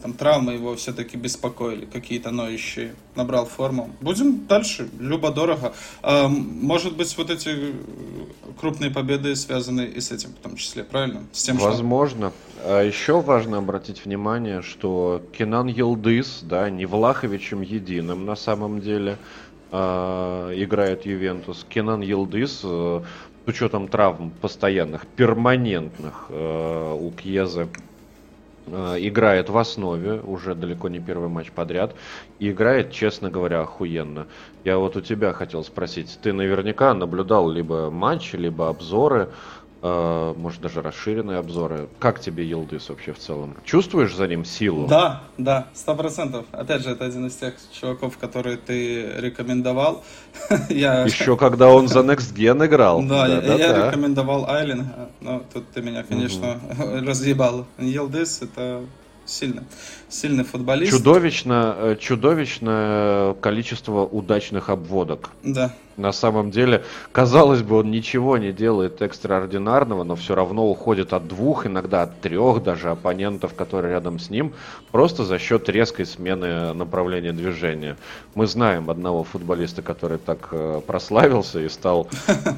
Там травмы его все-таки беспокоили, какие-то ноющие. Набрал форму. Будем дальше, любо-дорого. А, может быть, вот эти крупные победы связаны и с этим в том числе, правильно? С тем, возможно. Что... А еще важно обратить внимание, что Кенан Йелдис, да, не Влаховичем единым на самом деле а, играет Ювентус. Кенан Йелдис, а, с учетом травм постоянных, перманентных а, у Кьезы, играет в основе, уже далеко не первый матч подряд, и играет, честно говоря, охуенно. Я вот у тебя хотел спросить, ты наверняка наблюдал либо матчи, либо обзоры, э, может даже расширенные обзоры. Как тебе Йелдис вообще в целом? Чувствуешь за ним силу? Да, да, сто процентов. Опять же, это один из тех чуваков, которые ты рекомендовал. Еще когда он за Next Gen играл. Да, я рекомендовал Айлинга, но тут ты меня, конечно, разъебал. Йелдис — это сильно, сильный футболист. Чудовищно, чудовищное количество удачных обводок. Да. На самом деле, казалось бы, он ничего не делает экстраординарного, но все равно уходит от двух, иногда от трех даже оппонентов, которые рядом с ним, просто за счет резкой смены направления движения. Мы знаем одного футболиста, который так прославился и стал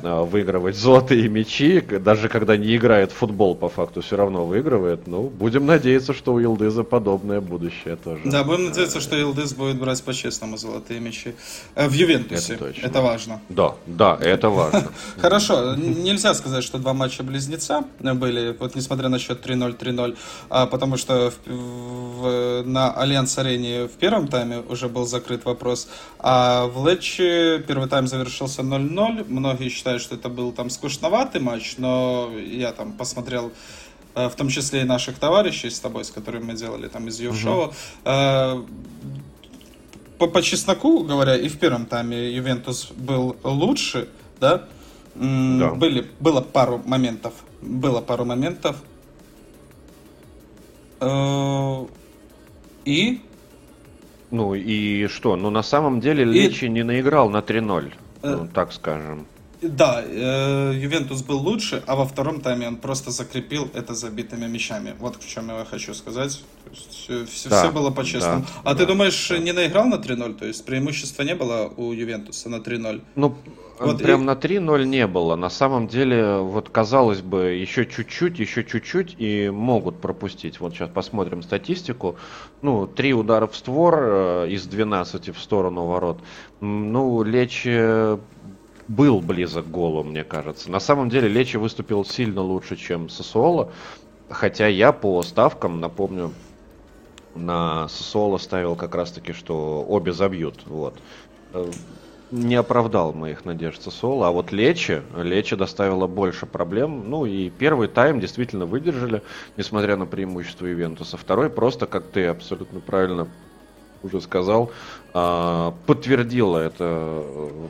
выигрывать золотые мячи, даже когда не играет в футбол, по факту все равно выигрывает. Ну, будем надеяться, что у Йелдиса подобное будущее тоже. Да, будем надеяться, что Йелдис будет брать по-честному золотые мячи в Ювентусе. Это точно. Это важно. Да, да, это важно. Хорошо, нельзя сказать, что два матча-близнеца были, вот несмотря на счет три-ноль, три-ноль, а, потому что в, в, на Альянс-арене в первом тайме уже был закрыт вопрос, а в Лечи первый тайм завершился ноль-ноль, многие считают, что это был там скучноватый матч, но я там посмотрел... в том числе и наших товарищей с тобой, с которыми мы делали там из Юшова. Uh-huh. По, по чесноку говоря, и в первом тайме Ювентус был лучше, да? Да. Были, было пару моментов. Было пару моментов. И? Ну и что? Ну на самом деле Лечи и... не наиграл на три-ноль, uh... ну, так скажем. Да, э, Ювентус был лучше, а во втором тайме он просто закрепил это забитыми мячами. Вот в чем я хочу сказать. То есть, все, да, все было по-честному. Да, а да, ты думаешь, да. не наиграл на три-ноль? То есть преимущества не было у Ювентуса на три-ноль? Ну, вот прям и... на три-ноль не было. На самом деле, вот казалось бы, еще чуть-чуть, еще чуть-чуть и могут пропустить. Вот сейчас посмотрим статистику. Ну, три удара в створ из двенадцати в сторону ворот. Ну, Лечи... был близок к голу, мне кажется. На самом деле Лечи выступил сильно лучше, чем Сассуоло. Хотя я по ставкам, напомню, на Сассуоло ставил как раз-таки, что обе забьют. Вот. Не оправдал моих надежд Сассуоло. А вот Лечи, Лечи доставила больше проблем. Ну и первый тайм действительно выдержали, несмотря на преимущество Ювентуса. Второй просто, как ты абсолютно правильно уже сказал, подтвердила это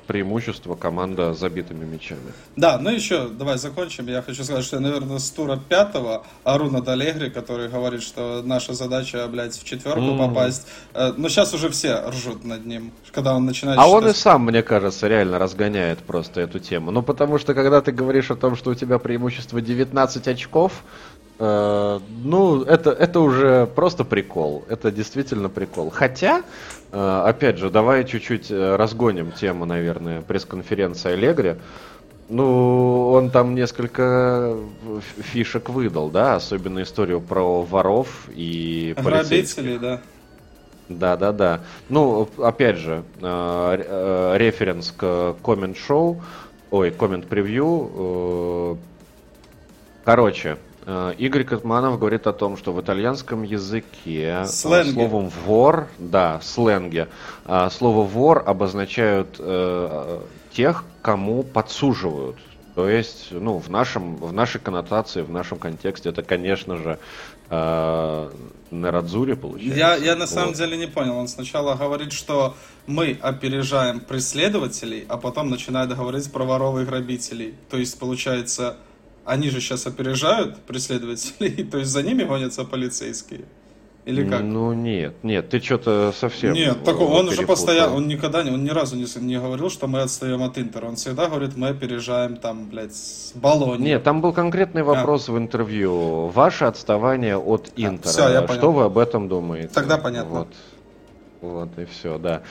преимущество команда забитыми мячами. Да, ну еще, давай закончим. Я хочу сказать, что я, наверное, с тура пятого ору над Аллегри, который говорит, что наша задача, блядь, в четверку mm-hmm. попасть. Но сейчас уже все ржут над ним, когда он начинает... А считать... он и сам, мне кажется, реально разгоняет просто эту тему. Ну, потому что, когда ты говоришь о том, что у тебя преимущество девятнадцать очков, ну, это, это уже просто прикол. Это действительно прикол. Хотя, опять же, давай чуть-чуть разгоним тему, наверное, пресс-конференции Аллегри. Ну, он там несколько фишек выдал, да? Особенно историю про воров и полицейских. Грабителей, да. Да-да-да. Ну, опять же, референс к коммент-шоу, ой, коммент-превью. Короче... Игорь Катманов говорит о том, что в итальянском языке сленге. Словом «вор», да, в сленге, слово «вор» обозначают э, тех, кому подсуживают. То есть, ну, в, нашем, в нашей коннотации, в нашем контексте это, конечно же, э, Нерадзури получается. Я, я на самом вот. деле не понял. Он сначала говорит, что мы опережаем преследователей, а потом начинает говорить про воров и грабителей. То есть, получается... Они же сейчас опережают преследователей, то есть за ними гонятся полицейские. Или как? Ну нет, нет, ты что-то совсем... Нет, так он уже постоянно, он никогда, он ни разу не, не говорил, что мы отстаем от Интера. Он всегда говорит, мы опережаем там, блядь, с Болоньи. Нет, там был конкретный вопрос а. в интервью. Ваше отставание от Интера. А, все, я понял. Что вы об этом думаете? Тогда понятно. Вот, вот и все, да.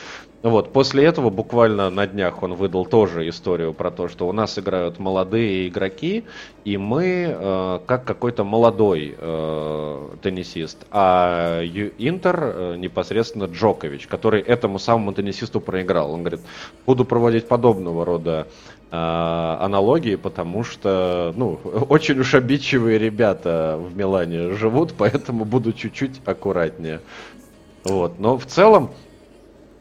Вот, после этого буквально на днях он выдал тоже историю про то, что у нас играют молодые игроки, и мы э, как какой-то молодой э, теннисист, а Интер э, непосредственно Джокович, который этому самому теннисисту проиграл. Он говорит, буду проводить подобного рода э, аналогии, потому что ну, очень уж обидчивые ребята в Милане живут, поэтому буду чуть-чуть аккуратнее. Вот, но в целом...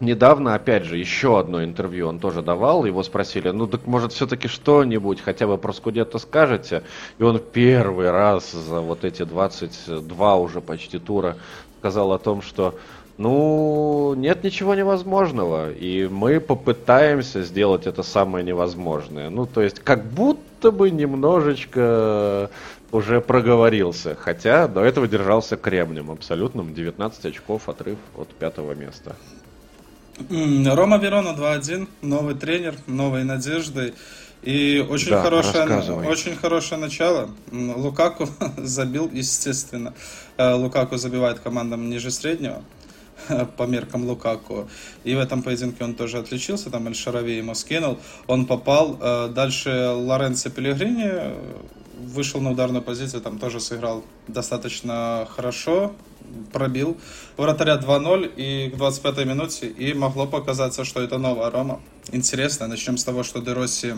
Недавно, опять же, еще одно интервью он тоже давал, его спросили, ну так может все-таки что-нибудь хотя бы про Скудетто скажете? И он первый раз за вот эти двадцать два уже почти тура сказал о том, что ну нет ничего невозможного, и мы попытаемся сделать это самое невозможное. Ну то есть как будто бы немножечко уже проговорился, хотя до этого держался кремнем абсолютным, девятнадцать очков отрыв от пятого места. Рома Верона два один, новый тренер, новые надежды и очень, да, хорошее, очень хорошее начало. Лукаку забил, естественно. Лукаку забивает командам ниже среднего по меркам Лукаку. И в этом поединке он тоже отличился, там Эль-Шаарави ему скинул, он попал. Дальше Лоренцо Пеллегрини вышел на ударную позицию, там тоже сыграл достаточно хорошо. Пробил вратаря два ноль и к двадцать пятой минуте, и могло показаться, что это новая Рома. Интересно, начнем с того, что Де Росси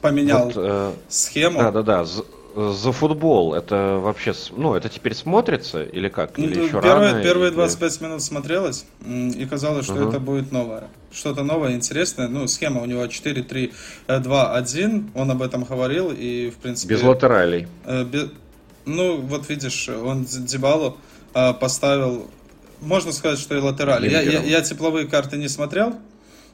поменял вот, э, схему. Да-да-да, за, за футбол это вообще, ну это теперь смотрится или как? Или ну, еще первые, рано, первые или... двадцать пять минут смотрелось, и казалось, что uh-huh. это будет новое. Что-то новое, интересное. Ну, схема у него четыре три два один, он об этом говорил, и в принципе... Без латералей. Э, без... Ну, вот видишь, он Дибалу поставил, можно сказать, что и латерали. Я, я, я тепловые карты не смотрел,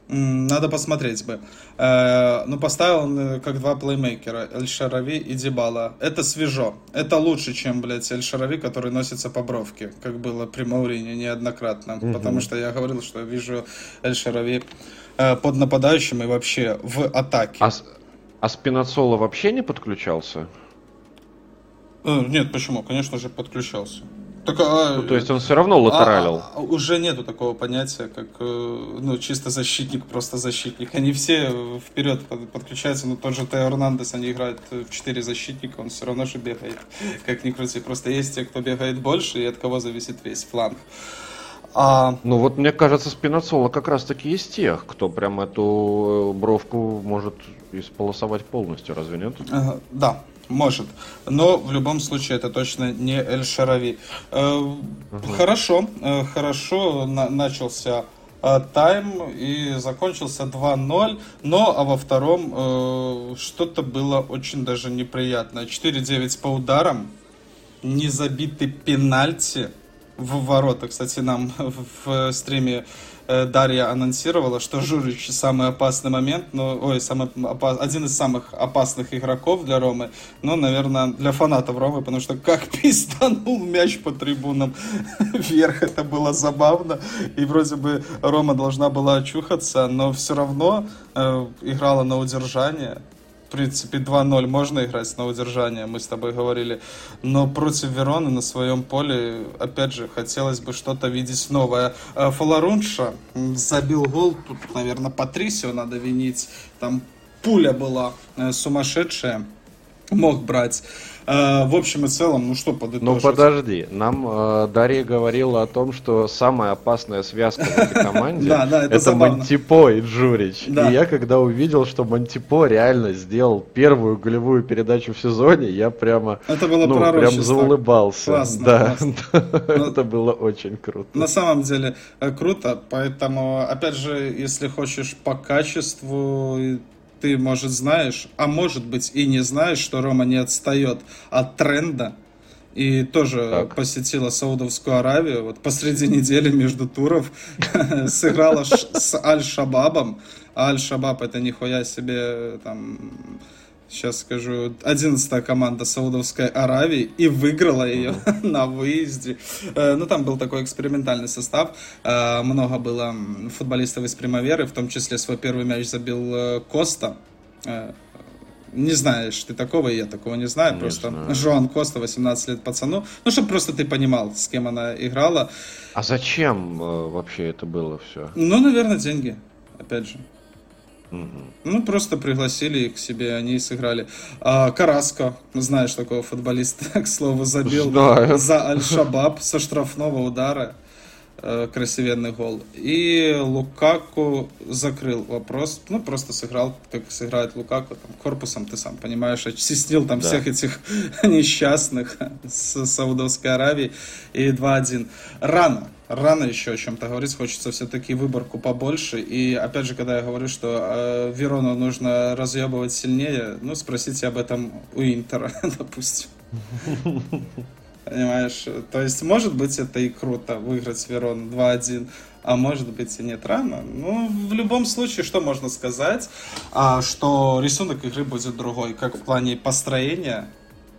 надо посмотреть бы. Но поставил он как два плеймейкера, Эль-Шаарави и Дибала. Это свежо, это лучше, чем, блядь, Эль-Шаарави, который носится по бровке, как было при Маурине неоднократно. Угу. Потому что я говорил, что я вижу Эль-Шаарави под нападающим и вообще в атаке. А, а Спинацоло вообще не подключался? Нет, почему? Конечно же, подключался. Так, а, ну, то есть он все равно латералил. А, а, уже нету такого понятия, как ну, чисто защитник, просто защитник. Они все вперед подключаются, но тот же Тео Эрнандес, они играют в четыре защитника, он все равно же бегает, как ни крути. Просто есть те, кто бегает больше, и от кого зависит весь фланг. А... Ну вот, мне кажется, Спинацоло как раз-таки из тех, кто прям эту бровку может исполосовать полностью, разве нет? Ага, да. Может, но в любом случае это точно не Эль-Шаарави. Uh-huh. Хорошо, хорошо на- начался тайм и закончился два ноль, но а во втором что-то было очень даже неприятно. четыре девять по ударам, не забиты пенальти в ворота. Кстати, нам в стриме Дарья анонсировала, что Журич самый опасный момент, ну, ой, самый опас, один из самых опасных игроков для Ромы, ну, наверное, для фанатов Ромы, потому что как пизданул мяч по трибунам вверх, это было забавно, и вроде бы Рома должна была очухаться, но все равно э, играла на удержание. В принципе, два ноль можно играть на удержание, мы с тобой говорили. Но против Вероны на своем поле, опять же, хотелось бы что-то видеть новое. Фаларунша забил гол, тут, наверное, Патрисио надо винить. Там пуля была сумасшедшая, мог брать. В общем и целом, ну что подытожить? Ну подожди, нам э, Дарья говорила о том, что самая опасная связка в этой команде это Монтипо и Джурич. И я когда увидел, что Монтипо реально сделал первую голевую передачу в сезоне, я прямо заулыбался. Да, это было очень круто. На самом деле круто, поэтому, опять же, если хочешь по качеству... Ты, может, знаешь, а может быть и не знаешь, что Рома не отстает от тренда и тоже так. посетила Саудовскую Аравию. Вот посреди недели между туров сыграла с Аль-Шабабом. Аль-Шабаб — это нихуя себе там сейчас скажу, одиннадцатая команда Саудовской Аравии, и выиграла ее на выезде. Ну, там был такой экспериментальный состав, много было футболистов из Примаверы, в том числе свой первый мяч забил Коста. Не знаешь ты такого, я такого не знаю, не просто знаю. Жоан Коста, восемнадцать лет пацану, ну, чтобы просто ты понимал, с кем она играла. А зачем э, вообще это было все? Ну, наверное, деньги, опять же. Угу. Ну, просто пригласили их к себе, они и сыграли. А, Караско, знаешь такого футболиста, к слову, забил знаю. За Аль-Шабаб со штрафного удара. Красивенный гол. И Лукаку закрыл вопрос. Ну, просто сыграл, как сыграет Лукаку, там, корпусом, ты сам понимаешь, очистил там да. всех этих несчастных с Саудовской Аравии. И два-один. Рано. Рано еще о чем-то говорить. Хочется все-таки выборку побольше. И, опять же, когда я говорю, что э, Верону нужно разъебывать сильнее, ну, спросите об этом у Интера, допустим. Понимаешь, то есть, может быть, это и круто выиграть Верон два-один, а может быть и нет, рано. Ну, в любом случае, что можно сказать, а, что рисунок игры будет другой, как в плане построения.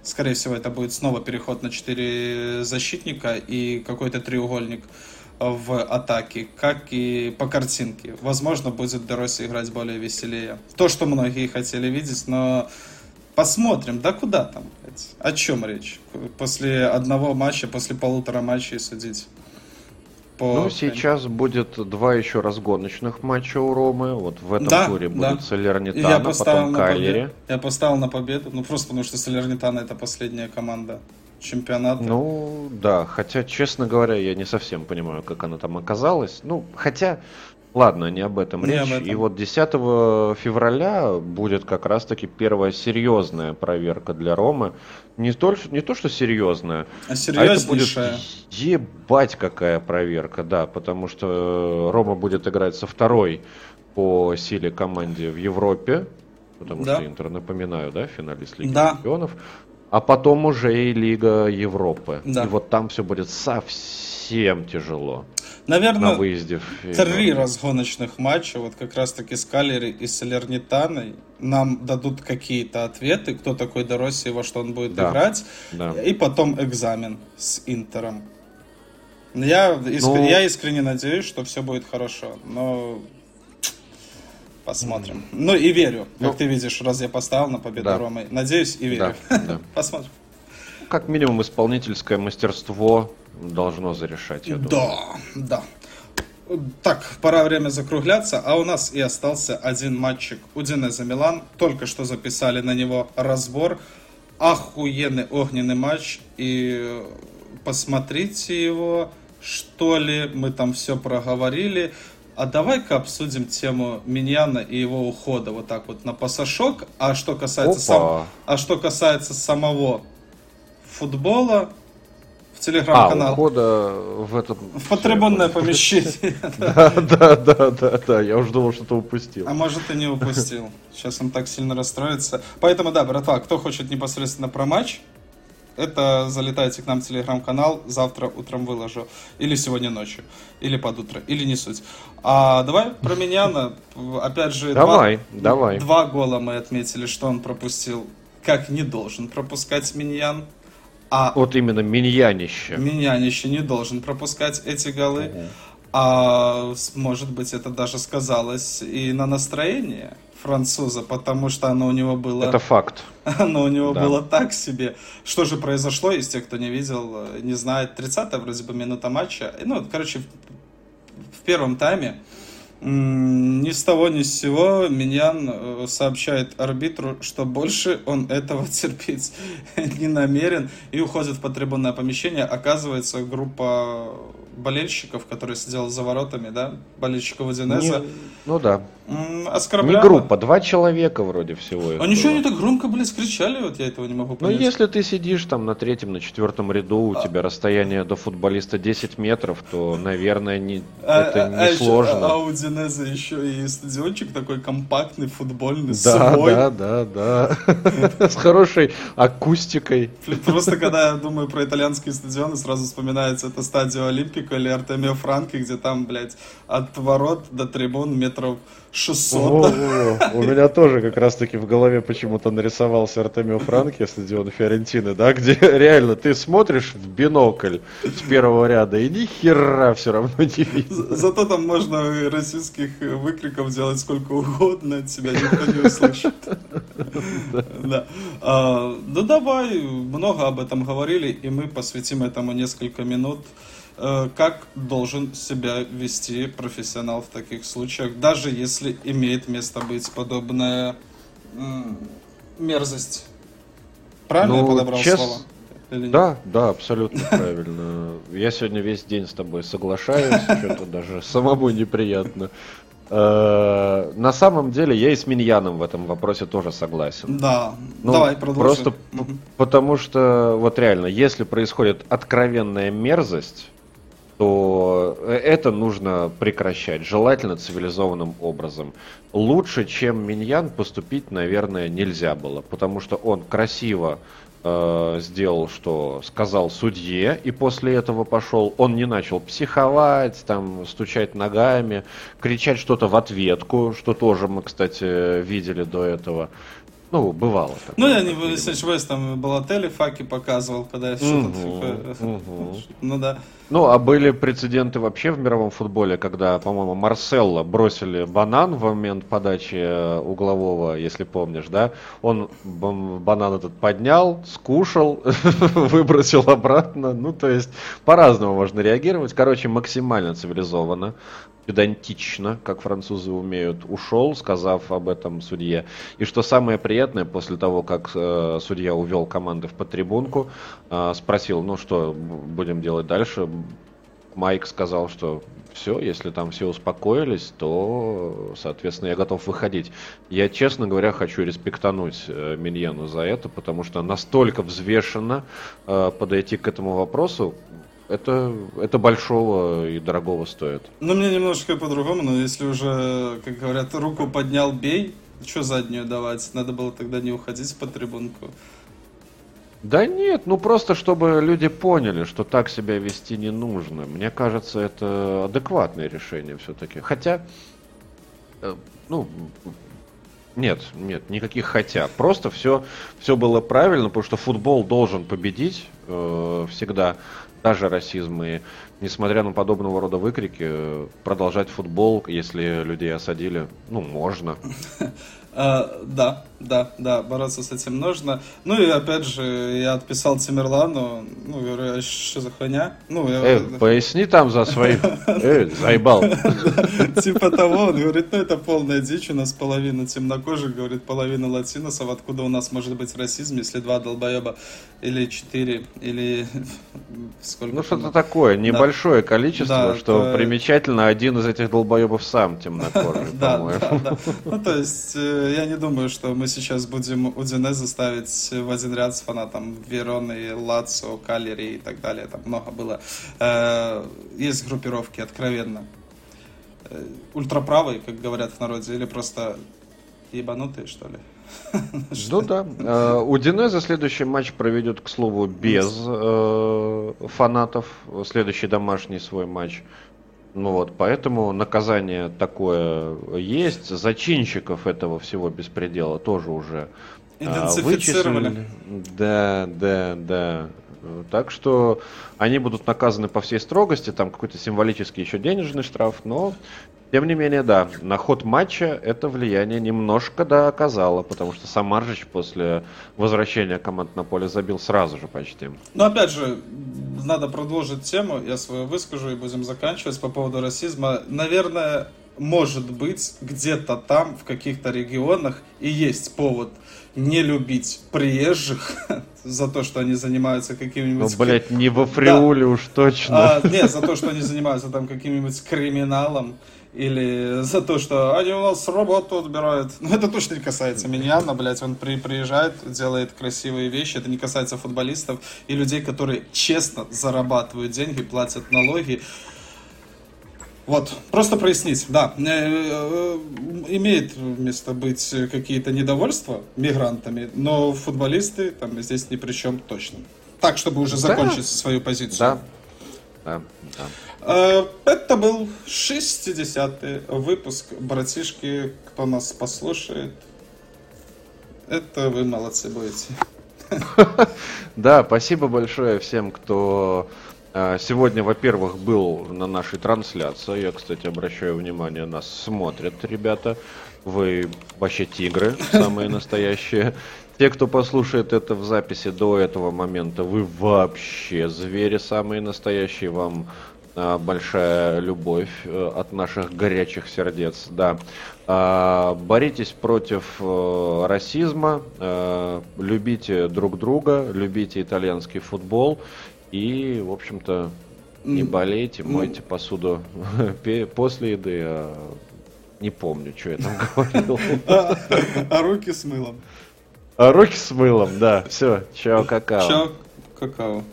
Скорее всего, это будет снова переход на четыре защитника и какой-то треугольник в атаке, как и по картинке. Возможно, будет Де Росси играть более веселее. То, что многие хотели видеть, но... Посмотрим, да куда там, блядь? О чем речь? После одного матча, после полутора матчей судить. По... Ну, сейчас будет два еще разгоночных матча у Ромы. Вот в этом да, туре да. будет Салернитана, потом Кайери. Я поставил на победу, ну просто потому что Салернитана — это последняя команда чемпионата. Ну, да, хотя, честно говоря, я не совсем понимаю, как она там оказалась. Ну, хотя... Ладно, не об этом не речь. Об этом. И вот десятого февраля будет как раз-таки первая серьезная проверка для Ромы. Не то, не то что серьезная, а, а это будет ебать какая проверка, да, потому что Рома будет играть со второй по силе команде в Европе, потому да. что Интер, напоминаю, да, финалист Лиги да. чемпионов, а потом уже и Лига Европы. Да. И вот там все будет совсем тяжело. Наверное, на выезде три разгоночных матча, вот как раз-таки с Кальери и Салернитаной, нам дадут какие-то ответы, кто такой Де Росси, во что он будет да, играть, да. и потом экзамен с Интером. Я, иск... ну... Я искренне надеюсь, что все будет хорошо, но посмотрим. Mm. Ну и верю, как ну... ты видишь, раз я поставил на победу да. Ромы, надеюсь и верю. Да, да. Посмотрим. Как минимум исполнительское мастерство должно зарешать, я думаю. Да, да. Так, пора время закругляться, а у нас и остался один матчик у Динеза Милан. Только что записали на него разбор. Охуенный огненный матч. И посмотрите его, что ли, мы там все проговорили. А давай-ка обсудим тему Миньяна и его ухода вот так вот на пасашок. А что касается, сам... а что касается самого футбола, в телеграм-канал. А, ухода в этом... В потрибунное помещение. Да, да, да, да, да, я уже думал, что ты упустил. А может, и не упустил. Сейчас он так сильно расстроится. Поэтому, да, братва, кто хочет непосредственно про матч, это залетайте к нам в телеграм-канал, завтра утром выложу. Или сегодня ночью, или под утро, или не суть. А давай про Миньяна. Опять же, давай, два, давай. два гола мы отметили, что он пропустил, как не должен пропускать Миньян. А вот именно Миньянище. Миньянище не должен пропускать эти голы. Uh-huh. А может быть, это даже сказалось и на настроении француза, потому что оно у него было... Это факт. Оно у него да. было так себе. Что же произошло, из тех, кто не видел, не знает, тридцатая вроде бы минута матча. Ну, короче, в первом тайме ни с того ни с сего Миньян сообщает арбитру, что больше он этого терпеть не намерен, и уходит в потрибунное помещение. Оказывается, группа болельщиков, которые сидела за воротами, да, болельщиков Удинезе. Ну да. Оскорбляла. Не группа, два человека вроде всего. Они еще не так громко, блин, кричали, вот я этого не могу понять. Ну если ты сидишь там на третьем, на четвертом ряду, у а... тебя расстояние до футболиста десять метров, то, наверное, не... а, это не а, сложно. А, а у Удинезе еще и стадиончик такой компактный, футбольный, с да, собой. Да, да, да. С хорошей акустикой. Просто когда я думаю про итальянские стадионы, сразу вспоминается это стадио Олимпик или Артемио Франки, где там, блядь, от ворот до трибун метров шестьсот. У меня тоже как раз-таки в голове почему-то нарисовался Артемио Франки, стадион Фиорентины, да, где реально ты смотришь в бинокль с первого ряда и ни хера все равно не видно. Зато там можно российских выкриков делать сколько угодно, тебя никто не услышит. Да, давай, много об этом говорили, и мы посвятим этому несколько минут. Как должен себя вести профессионал в таких случаях, даже если имеет место быть подобная м- мерзость. Правильно ну, я подобрал чест... слово? Да, да, абсолютно правильно. Я сегодня весь день с тобой соглашаюсь, что-то даже самому неприятно. На самом деле я и с Миньяном в этом вопросе тоже согласен. Да, ну, давай продолжим. Просто mm-hmm. потому что, вот реально, если происходит откровенная мерзость, то это нужно прекращать, желательно цивилизованным образом. Лучше, чем Миньян, поступить, наверное, нельзя было, потому что он красиво э, сделал, что сказал судье, и после этого пошел. Он не начал психовать, там, стучать ногами, кричать что-то в ответку, что тоже мы, кстати, видели до этого. Ну, бывало так. Ну, я не в Сич Вест там Балотелли факи показывал, когда я что-то такое. Ну да. Ну, а были прецеденты вообще в мировом футболе, когда, по-моему, Марселло бросили банан в момент подачи углового, если помнишь, да? Он банан этот поднял, скушал, выбросил обратно. Ну, то есть, по-разному можно реагировать. Короче, максимально цивилизованно. Педантично, как французы умеют, ушел, сказав об этом судье. И что самое приятное, после того, как э, судья увел команды в подтрибунку, э, спросил, ну что будем делать дальше. Майк сказал, что все, если там все успокоились, то, соответственно, я готов выходить. Я, честно говоря, хочу респектануть э, Миньяну за это, потому что настолько взвешенно э, подойти к этому вопросу. Это, это большого и дорогого стоит. Ну, мне немножко по-другому, но если уже, как говорят, руку поднял, бей, что заднюю давать? Надо было тогда не уходить под трибунку. Да нет, ну просто чтобы люди поняли, что так себя вести не нужно. Мне кажется, это адекватное решение все-таки. Хотя, ну... Нет, нет, никаких хотя. Просто все, все было правильно, потому что футбол должен победить э, всегда. Даже расизм, и несмотря на подобного рода выкрики, продолжать футбол, если людей осадили, ну, можно. Да, да, да, бороться с этим нужно. Ну и опять же, я отписал Тимерлану, ну, говорю, что за хуйня? Эй, поясни там за своих, эй, заебал. Типа того, он говорит, ну это полная дичь, у нас половина темнокожих, говорит, половина латиносов, откуда у нас может быть расизм, если два долбоеба, или четыре, или... Сколько ну, что-то такое, небольшое да. количество, да, что то... примечательно, один из этих долбоебов сам темнокожий, по-моему. Ну, то есть, я не думаю, что мы сейчас будем Удинезу ставить в один ряд с фанатом Вероны, Лацио, Калери и так далее. Там много было. Есть группировки, откровенно, ультраправые, как говорят в народе, или просто ебанутые, что ли? Ну да. Удинеза следующий матч проведет, к слову, без э, фанатов. Следующий домашний свой матч. Ну вот, поэтому наказание такое есть. Зачинщиков этого всего беспредела тоже уже э, вычислили. Да, да, да. Так что они будут наказаны по всей строгости. Там какой-то символический еще денежный штраф, но... Тем не менее, да, на ход матча это влияние немножко, да, оказало, потому что Самаржич после возвращения команд на поле забил сразу же почти. Ну, опять же, надо продолжить тему, я свою выскажу и будем заканчивать по поводу расизма. Наверное, может быть, где-то там, в каких-то регионах и есть повод не любить приезжих за то, что они занимаются каким-нибудь... Ну, блядь, не во Фриуле уж точно. Нет, за то, что они занимаются там каким-нибудь криминалом. Или за то, что они у нас работу отбирают. Ну, это точно не касается Миньяна, блядь. Он при, приезжает, делает красивые вещи. Это не касается футболистов и людей, которые честно зарабатывают деньги, платят налоги. Вот, просто прояснить, да, имеет место быть какие-то недовольства мигрантами, но футболисты там здесь ни при чем точно. Так, чтобы уже закончить да. свою позицию. Да. да, да. Это был шестидесятый выпуск. Братишки, кто нас послушает, это вы молодцы будете. Да, спасибо большое всем, кто сегодня, во-первых, был на нашей трансляции. Я, кстати, обращаю внимание, нас смотрят, ребята. Вы вообще тигры, самые настоящие. Те, кто послушает это в записи до этого момента, вы вообще звери самые настоящие. Вам а, большая любовь а, от наших горячих сердец. Да. А, боритесь против а, расизма, а, любите друг друга, любите итальянский футбол и, в общем-то, не болейте, мойте посуду после еды. А, не помню, что я там говорил. А руки с мылом. А руки с мылом, да. Все, чао, какао. Чао, какао.